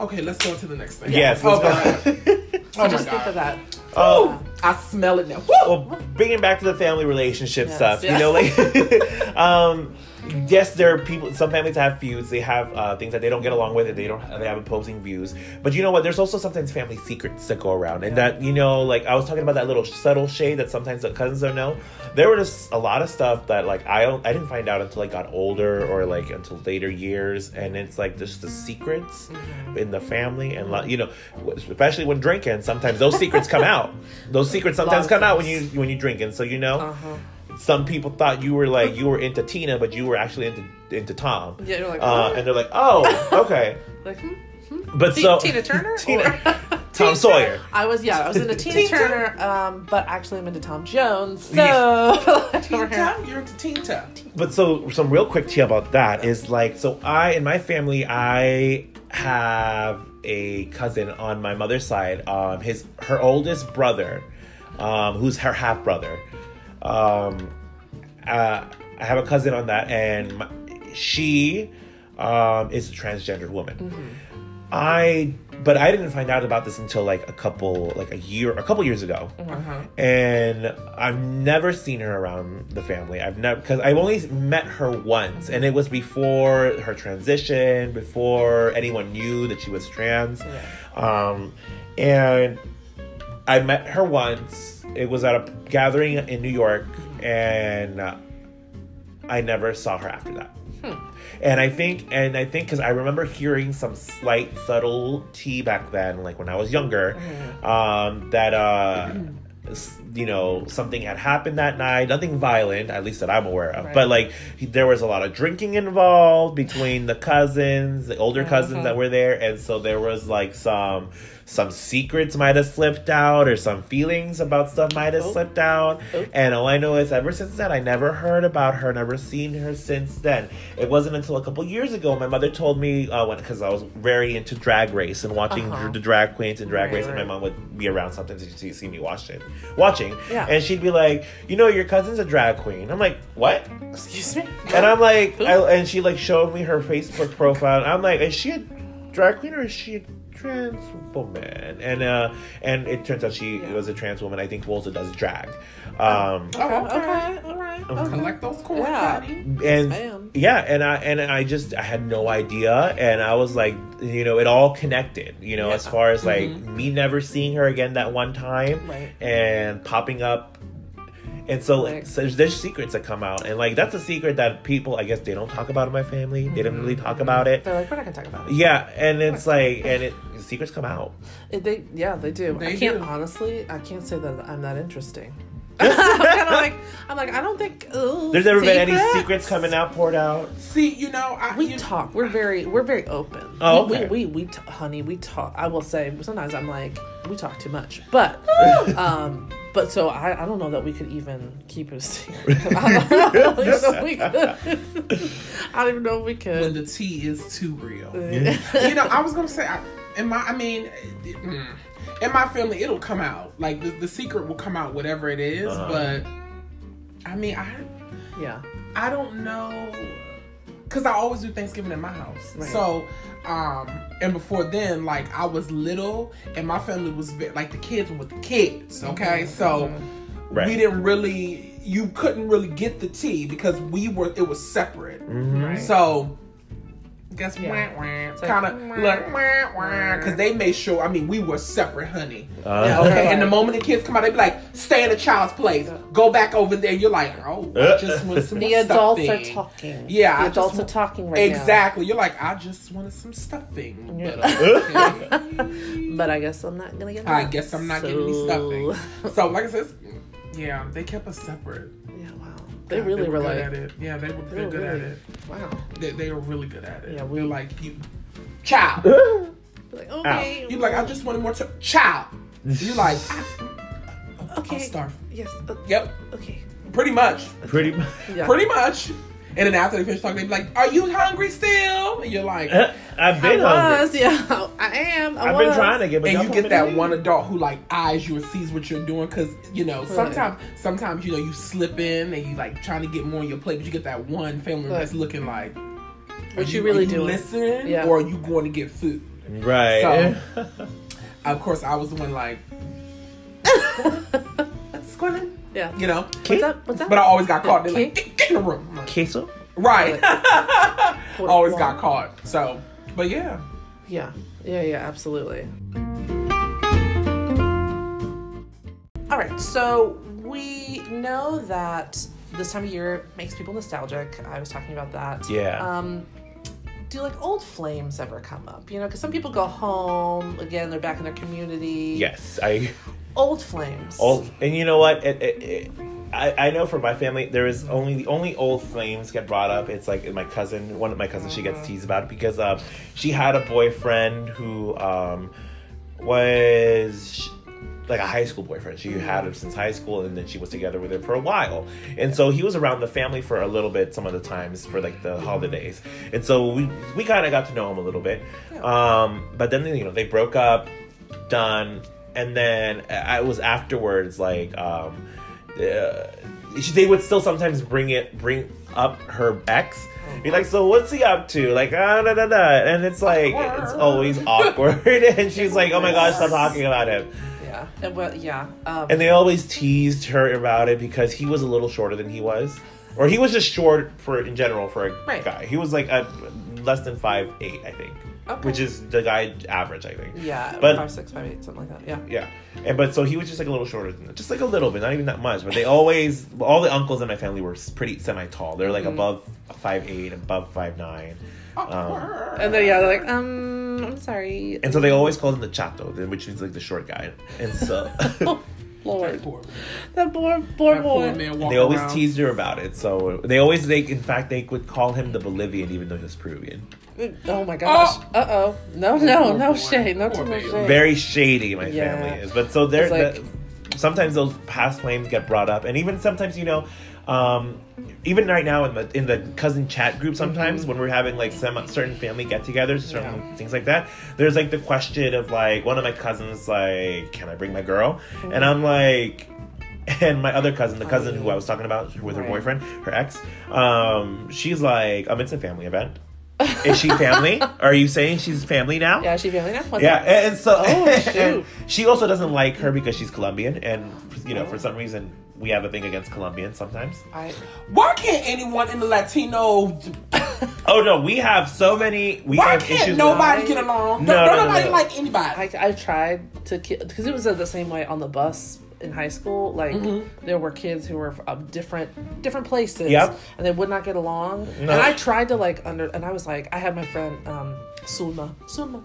Okay, let's go on to the next thing. Yes, oh, let's go. oh my just God. think of that. Oh, oh, I smell it now. Well, bringing back to the family relationship yes, stuff, yes. you know, like, um. Yes, there are people. Some families have feuds. They have uh, things that they don't get along with, and they don't. They have opposing views. But you know what? There's also sometimes family secrets that go around, and yeah. that you know, like I was talking about that little subtle shade that sometimes the cousins don't know. There were just a lot of stuff that like I don't, I didn't find out until I got older or like until later years, and it's like just the secrets mm-hmm. in the family, and you know, especially when drinking, sometimes those secrets come out. Those secrets sometimes come things. out when you when you drinking. So you know. Uh-huh. Some people thought you were like you were into Tina, but you were actually into into Tom. Yeah, you're like, uh, and they're like, oh, okay. like, hmm, hmm. But T- so Tina Turner, Tina, or? Tom Sawyer. I was yeah, I was into Tina, Tina Turner, um, but actually I'm into Tom Jones. So yeah. Tina, you're into Tina. But so some real quick tea about that is like so I in my family I have. a cousin on my mother's side. Um, his her oldest brother, um, who's her half brother. Um, uh, I have a cousin on that, and my, she um, is a transgendered woman. Mm-hmm. I but I didn't find out about this until like a couple like a year a couple years ago, uh-huh. and I've never seen her around the family. I've never because I've only met her once, and it was before her transition, before anyone knew that she was trans, yeah. um, and I met her once. It was at a gathering in New York, and uh, I never saw her after that. Hmm. And I think, and I think, because I remember hearing some slight subtlety back then, like when I was younger, mm-hmm. um, that, uh, mm-hmm. you know, something had happened that night. Nothing violent, at least that I'm aware of. Right. But, like, there was a lot of drinking involved between the cousins, the older cousins mm-hmm. that were there. And so there was, like, some... Some secrets might have slipped out, or some feelings about stuff might have oh. slipped out. Oh. And all I know is ever since then, I never heard about her, never seen her since then. It wasn't until a couple years ago, my mother told me, uh, when because I was very into Drag Race and watching uh-huh. the drag queens and Drag right, Race, right. and my mom would be around sometimes and she'd see me watch it, watching. Yeah. And she'd be like, you know, your cousin's a drag queen. I'm like, what? Excuse me? And I'm like, I, and she like showed me her Facebook profile. I'm like, is she a drag queen or is she a trans woman? And uh and it turns out she yeah. was a trans woman. I think Wolza does drag. Um okay, oh, okay. okay all right okay. Collect those coins, yeah. and yes, yeah and I and I just I had no idea, and I was like, you know, it all connected, you know, yeah. as far as like mm-hmm. me never seeing her again that one time right. and popping up. And so, like, so there's secrets that come out. And, like, that's a secret that people, I guess, they don't talk about in my family. Mm-hmm. They didn't really talk about it. They're like, we're not going to talk about it. Yeah. And it's like, and it secrets come out. It, they Yeah, they do. They I can't, do. honestly, I can't say that I'm not interesting. I'm kind of like, I'm like, I don't think, ooh, There's never secrets? been any secrets coming out, poured out. See, you know. I, we you, talk. We're very, we're very open. Oh, okay. We, we, we, we t- honey, we talk. I will say, sometimes I'm like, we talk too much. But, um... But so I, I don't know that we could even keep it a secret. I don't even know if we could. I don't even know if we could. When the tea is too real. You know, I was going to say, I, in my, I mean, in my family, it'll come out. Like, the, the secret will come out, whatever it is. Uh-huh. But, I mean, I, yeah. I don't know. Because I always do Thanksgiving in my house. Right. So, um, and before then, like, I was little, and my family was, like, the kids were with the kids, okay? Mm-hmm. So, right. we didn't really, you couldn't really get the tea because we were, it was separate. Mm-hmm. Right. So, guess yeah. wah, wah, kind of like, wah, wah, because they made sure, I mean, we were separate, honey. Uh, okay? And the moment the kids come out, they be like, stay in the child's place. Go back over there. You're like, oh, I just want some the stuffing. The adults are talking. Yeah. The I adults want, are talking right exactly. now. Exactly. You're like, I just wanted some stuffing. Yeah. But, okay. But I guess I'm not going to get I that. guess I'm not so... getting any stuffing. So, like I said, yeah, they kept us separate. Yeah, wow. They really they were, were good like, at it. Yeah, they were, they were good really, at it. Wow. They, they were really good at it. Yeah, we, They're like, you, child. Like, okay. Ow. You're like, I just wanted more to, child. You're like, I, okay. I'll starve. Yes. Uh, yep. Okay. Pretty much. Okay. Pretty much. Yeah. Pretty much. And then after they finish talking, they be like, are you hungry still? And you're like, I've been I was, hungry. Yeah, I am. I I've was. been trying to get And you get that one adult who, like, eyes you and sees what you're doing. Because, you know, right. sometimes, sometimes you know, you slip in and you, like, trying to get more on your plate. But you get that one family member right. that's looking like, what you, you really doing? Listening yeah. or are you going to get food? Right. So, of course, I was the one like, what's going on? Yeah. You know? What's up? What's up? But I always got caught. They're like, get, get in the room. Like, queso? Right. Like, always long. got caught. So, but yeah. Yeah. Yeah, yeah, absolutely. All right. So, we know that this time of year makes people nostalgic. I was talking about that. Yeah. Um, do, like, old flames ever come up? You know, because some people go home. Again, they're back in their community. Yes. I... Old flames. Old, and you know what? It, it, it, I, I know for my family, there is only the only old flames get brought up. It's like my cousin, one of my cousins, she gets teased about it because um, she had a boyfriend who um, was like a high school boyfriend. She had him since high school, and then she was together with him for a while. And so he was around the family for a little bit some of the times for like the holidays. And so we we kind of got to know him a little bit. Um, but then, you know, they broke up, done. And then I was afterwards like, um, uh, they would still sometimes bring it, bring up her ex. Be like, so what's he up to? Like, ah, da, da, da. And it's like, awkward. It's always awkward. And she's like, oh my gosh, stop talking about him. Yeah. Well, yeah. Um, and they always teased her about it because he was a little shorter than he was. Or he was just short for in general for a right. guy. He was like a, less than five eight, I think. Okay. Which is the guy average, I think. Yeah, but, five six, five eight, something like that. Yeah. Yeah. And but so he was just like a little shorter than that. Just like a little bit, not even that much. But they always, all the uncles in my family were pretty semi-tall. They're like mm-hmm. above five eight, above five nine. Um, and then yeah, they're like, um, I'm sorry. And so they always called him the chato, which means like the short guy. And so, oh, Lord, that poor, that poor, poor that boy. Poor man they always around. Teased her about it. So they always, they in fact, they would call him the Bolivian, even though he was Peruvian. Oh my gosh. Oh. Uh oh. No, no, no shade. No too much shade. Very shady, my yeah. family is. But so they're like, the, sometimes those past claims get brought up, and even sometimes you know. Um, even right now in the in the cousin chat group, sometimes mm-hmm. when we're having like some certain family get-togethers, certain yeah. things like that, there's like the question of like one of my cousins like, can I bring my girl? Mm-hmm. And I'm like, and my other cousin, the cousin I mean, who I was talking about with right. her boyfriend, her ex, um, she's like, um, it's a family event. Is she family? Are you saying she's family now? Yeah, she's family now. What's yeah, that? And so oh, shoot. And she also doesn't like her because she's Colombian, and you know for some reason we have a thing against Colombians sometimes. I... Why can't anyone in the Latino? Oh no, we have so many. We Why have can't issues nobody with... get along? No, no, no, no nobody no, no. like anybody. I, I tried to because it was the same way on the bus. In high school, like mm-hmm. there were kids who were of different different places, yep. and they would not get along. No. And I tried to like under, and I was like, I had my friend um, Sulma, Sulma,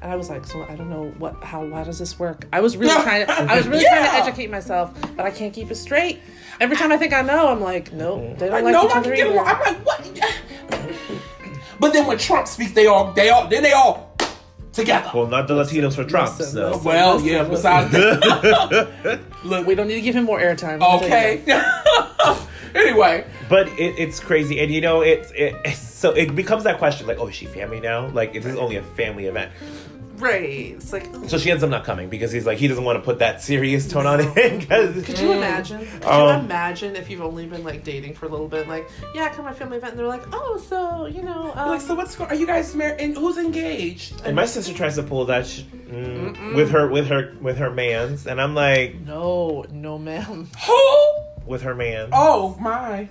and I was like, so I don't know what, how, why does this work? I was really trying to, I was really yeah. trying to educate myself, but I can't keep it straight. Every time I think I know, I'm like, nope, they don't like, like each other either. I'm like, what? But then when Trump speaks, they all, they all, then they all. Together. Well, not the Latinos for Trump. Listen, so. Listen, well, listen, yeah. Besides, that. Look, we don't need to give him more airtime. Okay. Anyway, but it, it's crazy, and you know, it's it, it's so it becomes that question, like, oh, is she family now? Like, this is only a family event. Right. It's like, oh. So she ends up not coming because he's like, he doesn't want to put that serious tone on it. Could you imagine? Could um, you imagine if you've only been like dating for a little bit? Like, yeah, come to my family event. And they're like, oh, so, you know. Um, like, so what's going on? Are you guys married? And who's engaged? And, and my sister tries to pull that sh- mm, with her, with her, with her mans. And I'm like, no, no, ma'am. Who? With her man. Oh, my.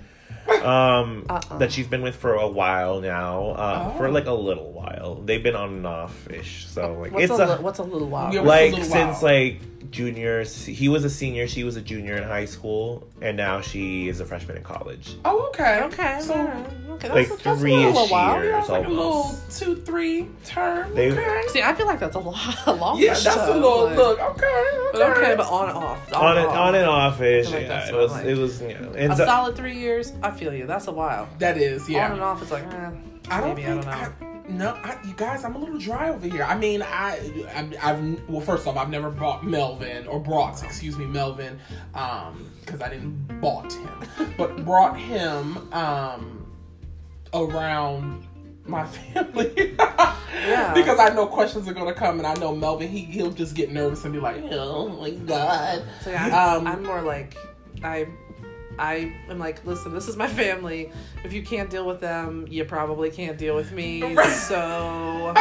Um, uh-uh. That she's been with for a while now, um, oh. for like a little while. They've been on and off ish. So like, what's it's a, a what's a little while? Yeah, like little since while? Like junior, he was a senior, she was a junior in high school, and now she is a freshman in college. Oh, okay, okay, so right. okay, that's like a, three that's a while. Years, yeah, like a little two, three term. They, okay. See, I feel like that's a lot, a long. Yeah, that's show, a little like, look. Okay, okay, but, okay, but on and off, on, on and off. on and off ish. Like yeah, it was, like. it was, you know, a so, solid three years. I feel you. That's a while. That is, yeah. On and off, it's like, eh, I maybe, don't think, I don't know. I, no, I, you guys, I'm a little dry over here. I mean, I, I, I've, well, first off, I've never bought Melvin, or brought, excuse me, Melvin, um, because I didn't bought him, but brought him, um, around my family. Yeah. Because I know questions are going to come, and I know Melvin, he, he'll just get nervous and be like, oh my God. So yeah, um, I'm more like, I... I am like, listen, this is my family. If you can't deal with them, you probably can't deal with me. So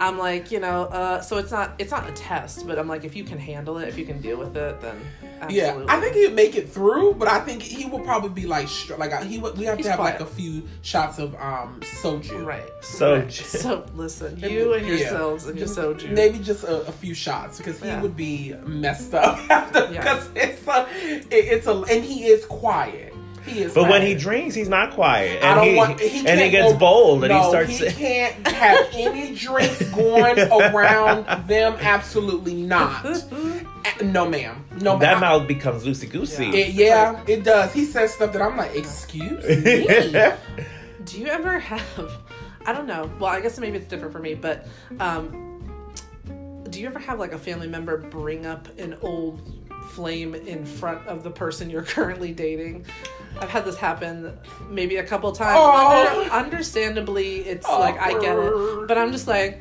I'm like, you know, uh, so it's not it's not a test, but I'm like, if you can handle it, if you can deal with it, then absolutely. Yeah, I think he'd make it through, but I think he will probably be like, like he would, we have He's to have quiet. Like a few shots of um soju. Right. Soju. Right. So listen, you and yourselves yeah. and your soju. Maybe just a, a few shots because he yeah. would be messed up because yeah. it's a, it, it's a, and he is quiet. He is but quiet. When he drinks, he's not quiet. And I don't he, want, he and he gets go, bold and no, he starts. He can't have any drinks going around them. Absolutely not. No, ma'am. No, ma'am. That mouth becomes loosey goosey. Yeah, it, yeah like, it does. He says stuff that I'm like, excuse me. Do you ever have? I don't know. Well, I guess maybe it's different for me, but um, do you ever have like a family member bring up an old flame in front of the person you're currently dating? I've had this happen maybe a couple times. Under, understandably, it's Awkward. Like, I get it. But I'm just like,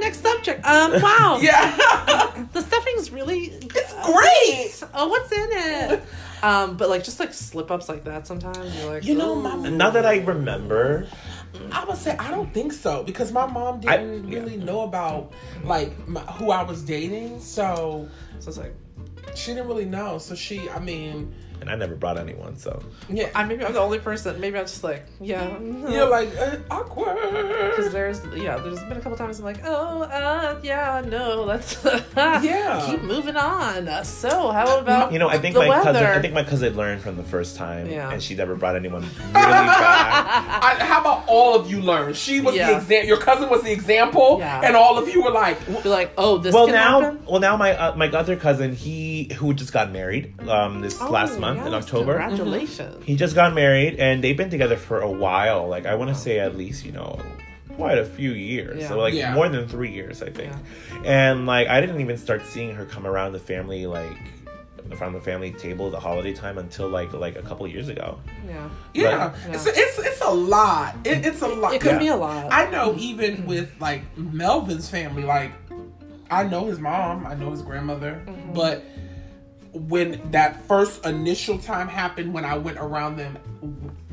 next subject. Um, wow. Yeah. The stuffing's really... It's uh, great. great. Oh, what's in it? Um, but like, just like slip-ups like that sometimes. You're like, you know, my mom, now that I remember... I would say I don't think so, because my mom didn't I, yeah. really know about, like, my, who I was dating. So... So it's like... She didn't really know. So she, I mean... And I never brought anyone, so... Yeah, I, maybe I'm the only person. Maybe I'm just like, yeah. No. You're like, uh, awkward. Because there's, yeah, there's been a couple times I'm like, oh, uh, yeah, no, let's yeah. keep moving on. So, how about You know, I think my weather? cousin, I think my cousin learned from the first time, yeah. and she never brought anyone really back. I, how about all of you learned? She was yeah. the example, your cousin was the example, yeah. and all of you were like... Be like, oh, this well, can now, happen? Well, now my, uh, my other cousin, he, who just got married um, this oh. last month, in October. Congratulations. Mm-hmm. He just got married and they've been together for a while. Like, I want to say at least, you know, quite a few years. Yeah. So, like, yeah. more than three years, I think. Yeah. And, like, I didn't even start seeing her come around the family, like, around the family table the holiday time until, like, like a couple years ago. Yeah. Yeah. But, yeah. It's, it's, it's a lot. It, it's a lot. It could yeah. be a lot. I know mm-hmm. even with, like, Melvin's family, like, I know his mom. I know his grandmother. Mm-hmm. But... when that first initial time happened, when I went around them,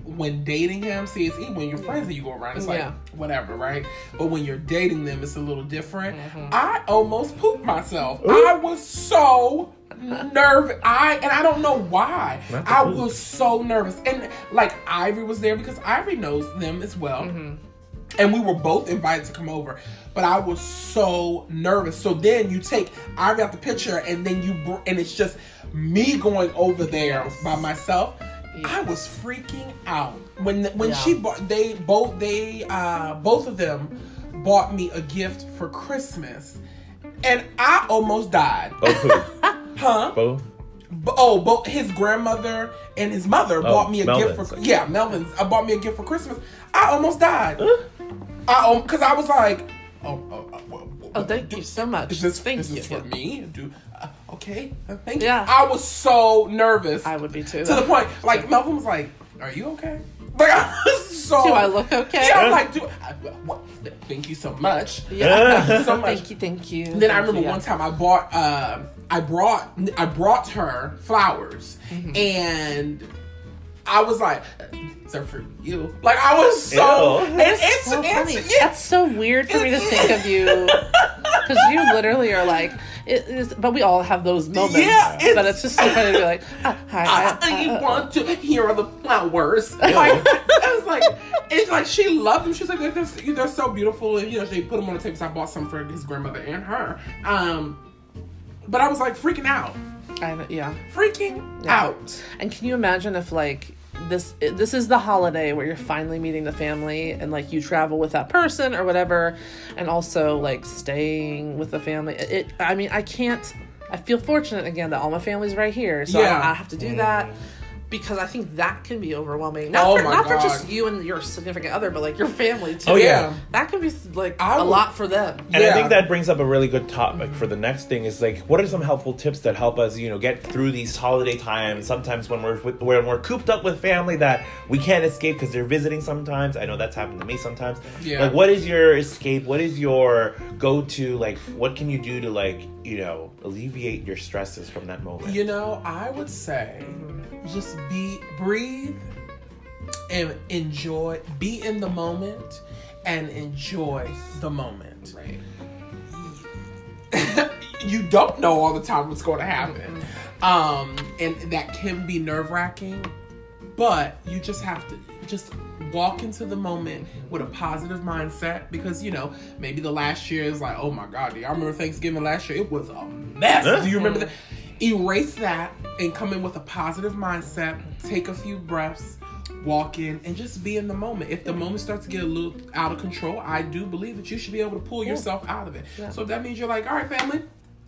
when dating him, see, it's when you're friends and you go around, it's like, yeah. whatever, right? But when you're dating them, it's a little different. Mm-hmm. I almost pooped myself. Ooh. I was so nervous. I, and I don't know why. I poop. was so nervous. And, like, Ivory was there because Ivory knows them as well. Mm-hmm. And we were both invited to come over. But I was so nervous. So then you take, I got the picture, and then you, br- and it's just me going over there yes. by myself. Yes. I was freaking out. When when yeah. she bought, they both, they, uh, both of them bought me a gift for Christmas. And I almost died. Both who? Huh? Both? Oh, both his grandmother and his mother oh, bought me a Melvin's. gift for, yeah, Melvin's, I bought me a gift for Christmas. I almost died. I, cause I was like, oh, oh, oh, oh, oh, oh thank do, you so much. Is this, thank this you. Is for me? Do, uh, okay, thank yeah. you. I was so nervous. I would be too. To the point, like, Melvin was like, are you okay? Like, I was so... Do I look okay? Yeah, I was like, do I, what, thank you so much. Yeah. Thank you so much. Thank you, thank you. Then thank I remember you, one yeah. time I bought, uh, I brought, I brought her flowers. Mm-hmm. And... I was like, they're for you. Like, I was so... Ew, that's it's, so it's, funny. It's, that's so weird for me to think of you. Because you literally are like... It is, but we all have those moments. Yeah, it's, but it's just so funny to be like, ah, hi, I, I, I, I want uh, to... Here are the flowers. Like, I was like... It's like, she loved them. She was like, they're, they're so beautiful. And, you know, she put them on the table. So I bought some for his grandmother and her. Um, but I was, like, freaking out. I, yeah. Freaking yeah. out. And can you imagine if, like... This this is the holiday where you're finally meeting the family and, like, you travel with that person or whatever, and also, like, staying with the family. It, it I mean, I can't... I feel fortunate, again, that all my family's right here, so yeah. I, I have to do that because I think that can be overwhelming. Not, oh for, my not God. for just you and your significant other, but, like, your family, too. Oh, yeah. That can be, like, I a would, lot for them. And yeah. I think that brings up a really good topic mm-hmm. for the next thing is, like, what are some helpful tips that help us, you know, get through these holiday times? Sometimes when we're with, when we're cooped up with family that we can't escape because they're visiting sometimes. I know that's happened to me sometimes. Yeah. Like, what is your escape? What is your go-to? Like, what can you do to, like, you know, alleviate your stresses from that moment? You know, I would say... Just be, breathe, and enjoy. Be in the moment, and enjoy the moment. Right. You don't know all the time what's going to happen, mm-hmm. um, and that can be nerve-wracking. But you just have to just walk into the moment with a positive mindset because you know maybe the last year is like, oh my God, do y'all remember Thanksgiving last year? It was a mess. Mm-hmm. Do you remember that? Erase that and come in with a positive mindset, take a few breaths, walk in, and just be in the moment. If the moment starts to get a little out of control, I do believe that you should be able to pull yourself out of it. Yeah. So if that means you're like, all right, family,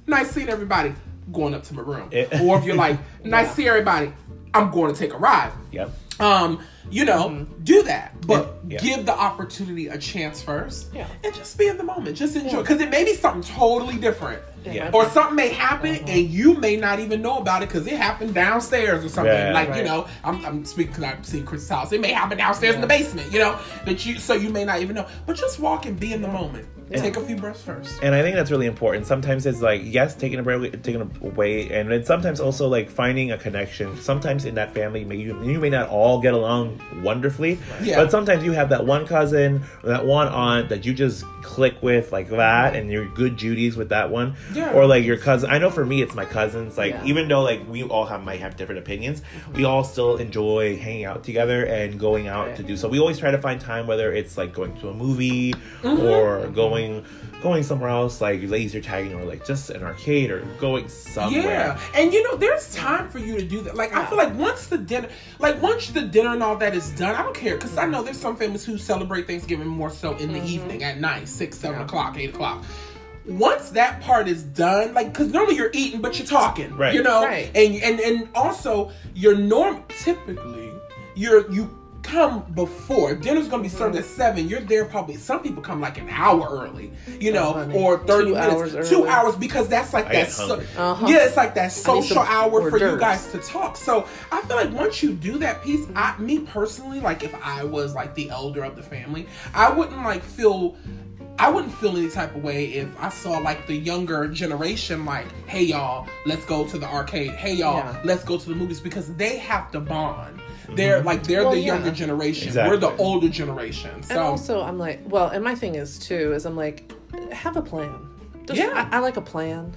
nice seeing everybody, going up to my room. It- or if you're like, nice yeah. seeing everybody, I'm going to take a ride. Yep. Um, you know, mm-hmm. do that, but yeah. Yeah. give the opportunity a chance first, yeah. and just be in the moment. Just enjoy, because yeah. it may be something totally different, yeah. or something may happen uh-huh. and you may not even know about it because it happened downstairs or something. Yeah, like right. you know, I'm, I'm speaking because I've seen Chris's house. It may happen downstairs yeah. in the basement, you know, that you so you may not even know. But just walk and be in the moment. Yeah. Take a few breaths first. And I think that's really important. Sometimes it's like, yes, taking a break, taking a away, and then sometimes also like finding a connection. Sometimes in that family, you, you may not all get along wonderfully, yeah. but sometimes you have that one cousin, or that one aunt that you just click with like that, and you're good Giudice with that one. Yeah. Or like your cousin. I know for me, it's my cousins. Like yeah. even though like we all have might have different opinions, mm-hmm. we all still enjoy hanging out together and going out right. to do. So we always try to find time, whether it's like going to a movie mm-hmm. or going Going, going somewhere else, like laser tagging, or like just an arcade, or going somewhere. Yeah, and you know, there's time for you to do that. Like yeah. I feel like once the dinner, like once the dinner and all that is done, I don't care, because mm-hmm. I know there's some families who celebrate Thanksgiving more so in the mm-hmm. evening at night, six, seven yeah. o'clock, eight o'clock. Once that part is done, like, because normally you're eating but you're talking, right? You know, right. and and and also your norm typically you're you. come before dinner's gonna be served mm-hmm. at seven. You're there probably. Some people come like an hour early, you know, oh, or thirty two minutes, hours two hours because that's like I that. So, uh-huh. yeah, it's like that social hour for you guys to talk. So I feel like once you do that piece, I, me personally, like if I was like the elder of the family, I wouldn't like feel. I wouldn't feel any type of way if I saw like the younger generation like, hey y'all, let's go to the arcade. Hey y'all, yeah. let's go to the movies, because they have to bond. They're like they're well, the yeah. younger generation. Exactly. We're the older generation. So and also I'm like, well, and my thing is too is I'm like, have a plan. Just, yeah, I, I like a plan.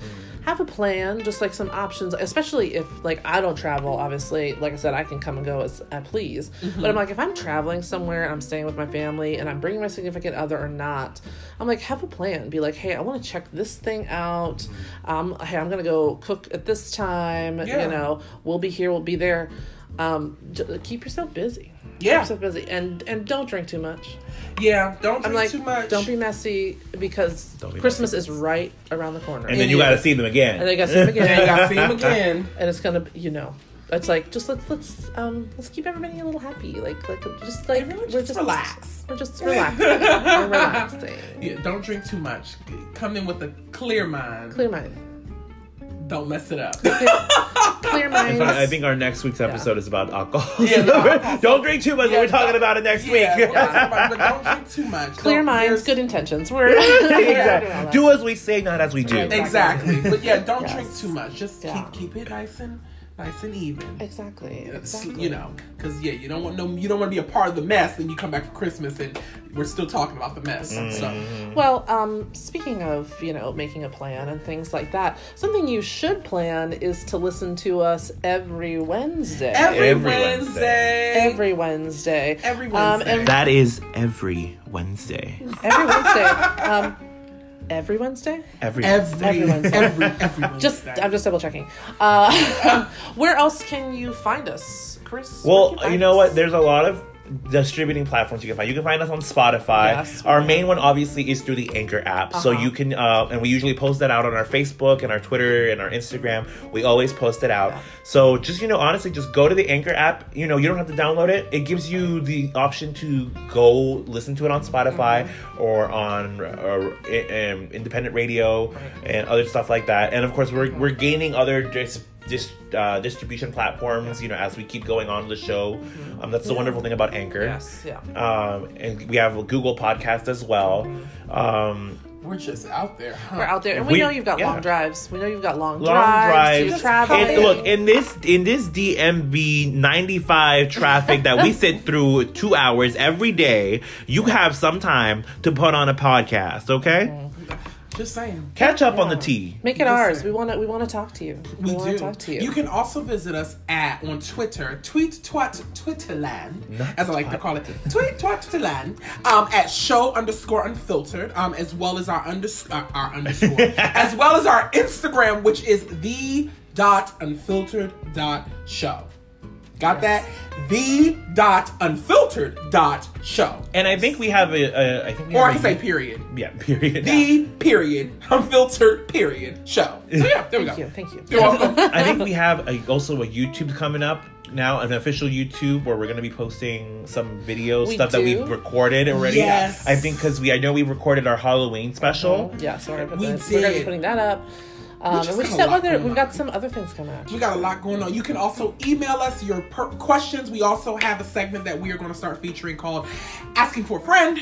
Have a plan, just like some options, especially if like I don't travel. Obviously, like I said, I can come and go as I please. Mm-hmm. But I'm like, if I'm traveling somewhere, I'm staying with my family, and I'm bringing my significant other or not, I'm like, have a plan. Be like, hey, I want to check this thing out. Um, hey, I'm gonna go cook at this time. Yeah. You know, we'll be here, we'll be there. Um, j- keep yourself busy. Yeah, keep yourself busy, and and don't drink too much. Yeah, don't drink I'm like, too much. Don't be messy, because be Christmas messy. Is right around the corner. And, and then you, you got to see them again. And then you got to see them again. And you got to see them again. And it's gonna, you know, it's like just let's let's um let's keep everybody a little happy. Like like just like Everyone we're just, just relax. We're just relaxing. We're relaxing. Yeah, don't drink too much. Come in with a clear mind. Clear mind. Don't mess it up. Clear minds. I, I think our next week's episode yeah. is about alcohol. Yeah, no, alcohol. Don't drink too much. Yeah, we're talking about it next yeah, week. About it, but don't drink too much. Clear don't, minds, good intentions. We're exactly. do as we say, not as we do. Exactly. But yeah, don't yes. drink too much. Just yeah. keep keep it nice and nice and even. Exactly. Exactly. You know, because yeah, you don't want no, you don't want to be a part of the mess. Then you come back for Christmas and we're still talking about the mess. Mm. So, well, um, speaking of, you know, making a plan and things like that, something you should plan is to listen to us every Wednesday. Every, every Wednesday. Wednesday. Every Wednesday. Every Wednesday. Um, every- that is every Wednesday. Every Wednesday. Um, Every Wednesday? Every Wednesday. Every Wednesday. Every, every Wednesday. Just, I'm just double checking. Uh, where else can you find us, Chris? Well, you, you know us? What? There's a lot of distributing platforms you can find. You can find us on Spotify. Yes, our main can. One, obviously, is through the Anchor app. Uh-huh. So you can, uh, and we usually post that out on our Facebook and our Twitter and our Instagram. We always post it out. Yeah. So just, you know, honestly, just go to the Anchor app. You know, you don't have to download it. It gives you the option to go listen to it on Spotify mm-hmm. or on or, um, independent radio right. and other stuff like that. And of course, we're mm-hmm. we're gaining other just. Dis, uh, distribution platforms, you know, as we keep going on the show. Um, that's the yeah. wonderful thing about Anchor. Yes, yeah. Um, and we have a Google podcast as well. Um, We're just out there. Huh? We're out there, and we, we know you've got yeah. long drives. We know you've got long, long drives. Long drives. And look, in this in this D M V ninety-five traffic that we sit through two hours every day, you have some time to put on a podcast. Okay. Mm-hmm. Just saying. Catch up yeah. on the tea. Make it Listen. Ours. We want to. We want to talk to you. We, we do. Talk to you. You can also visit us at on Twitter, tweet twat Twitterland, Not as I like twat. To call it, tweet twat Twitterland, um, at show underscore unfiltered, um, as well as our unders- uh, our underscore, as well as our Instagram, which is the dot unfiltered dot show. Got yes. that? The dot unfiltered dot show. And I think we have a, a I think we Or have I can say period. Yeah, period. The yeah. period unfiltered period show. So yeah, there Thank we go. You. Thank you. You're welcome. I think we have a, also a YouTube coming up. now an official YouTube where we're going to be posting some video we stuff do. that we've recorded already. Yes. I think because we, I know we recorded our Halloween special. Mm-hmm. Yeah, so we're going we to be putting that up. Um, we just got other, we've got some other things coming up. We got a lot going on. You can also email us your per- questions. We also have a segment that we are going to start featuring called Asking for a Friend.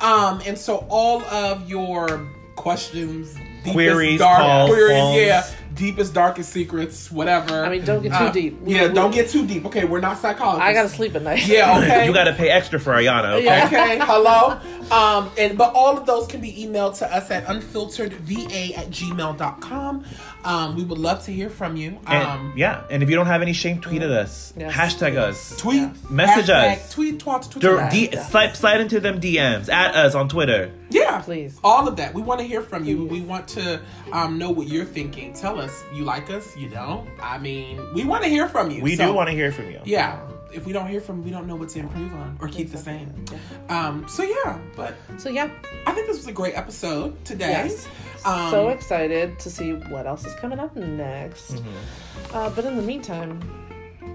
Um, and so all of your questions, queries, dark, calls, queries, calls. yeah, deepest, darkest secrets, whatever. I mean, don't get too uh, deep. We, yeah, we, don't get too deep. Okay, we're not psychologists. I gotta sleep at night. Yeah, okay. You gotta pay extra for Ariana. Okay, yeah. okay. Hello. Um, and but all of those can be emailed to us at unfilteredva at gmail dot com. Um, we would love to hear from you. Um, and, yeah, and if you don't have any shame, tweet at us. Yes. Hashtag us. Tweet. Yes. Message Hashtag us. Tweet. Tweet. tweet, tweet D- yes. slide, slide into them D Ms at us on Twitter. Yeah, please. All of that. We want to hear from you. Please. We want to um, know what you're thinking. Tell us you like us, you don't. I mean, we want to hear from you. We so, do want to hear from you. Yeah. If we don't hear from you, we don't know what to improve on or keep exactly. the same. Yeah. Um, so, yeah. But So, yeah. I think this was a great episode today. Yes. Um, so excited to see what else is coming up next. Mm-hmm. Uh, but in the meantime...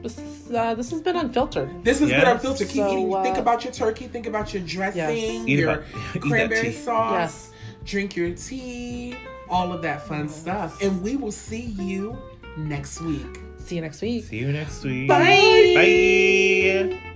This, is, uh, this has been Unfiltered. This has yes. been Unfiltered. Keep so, eating. Uh, think about your turkey. Think about your dressing, yes. your about, cranberry sauce. Yes. Drink your tea. All of that fun yes. stuff. And we will see you next week. See you next week. See you next week. Bye. Bye. Bye.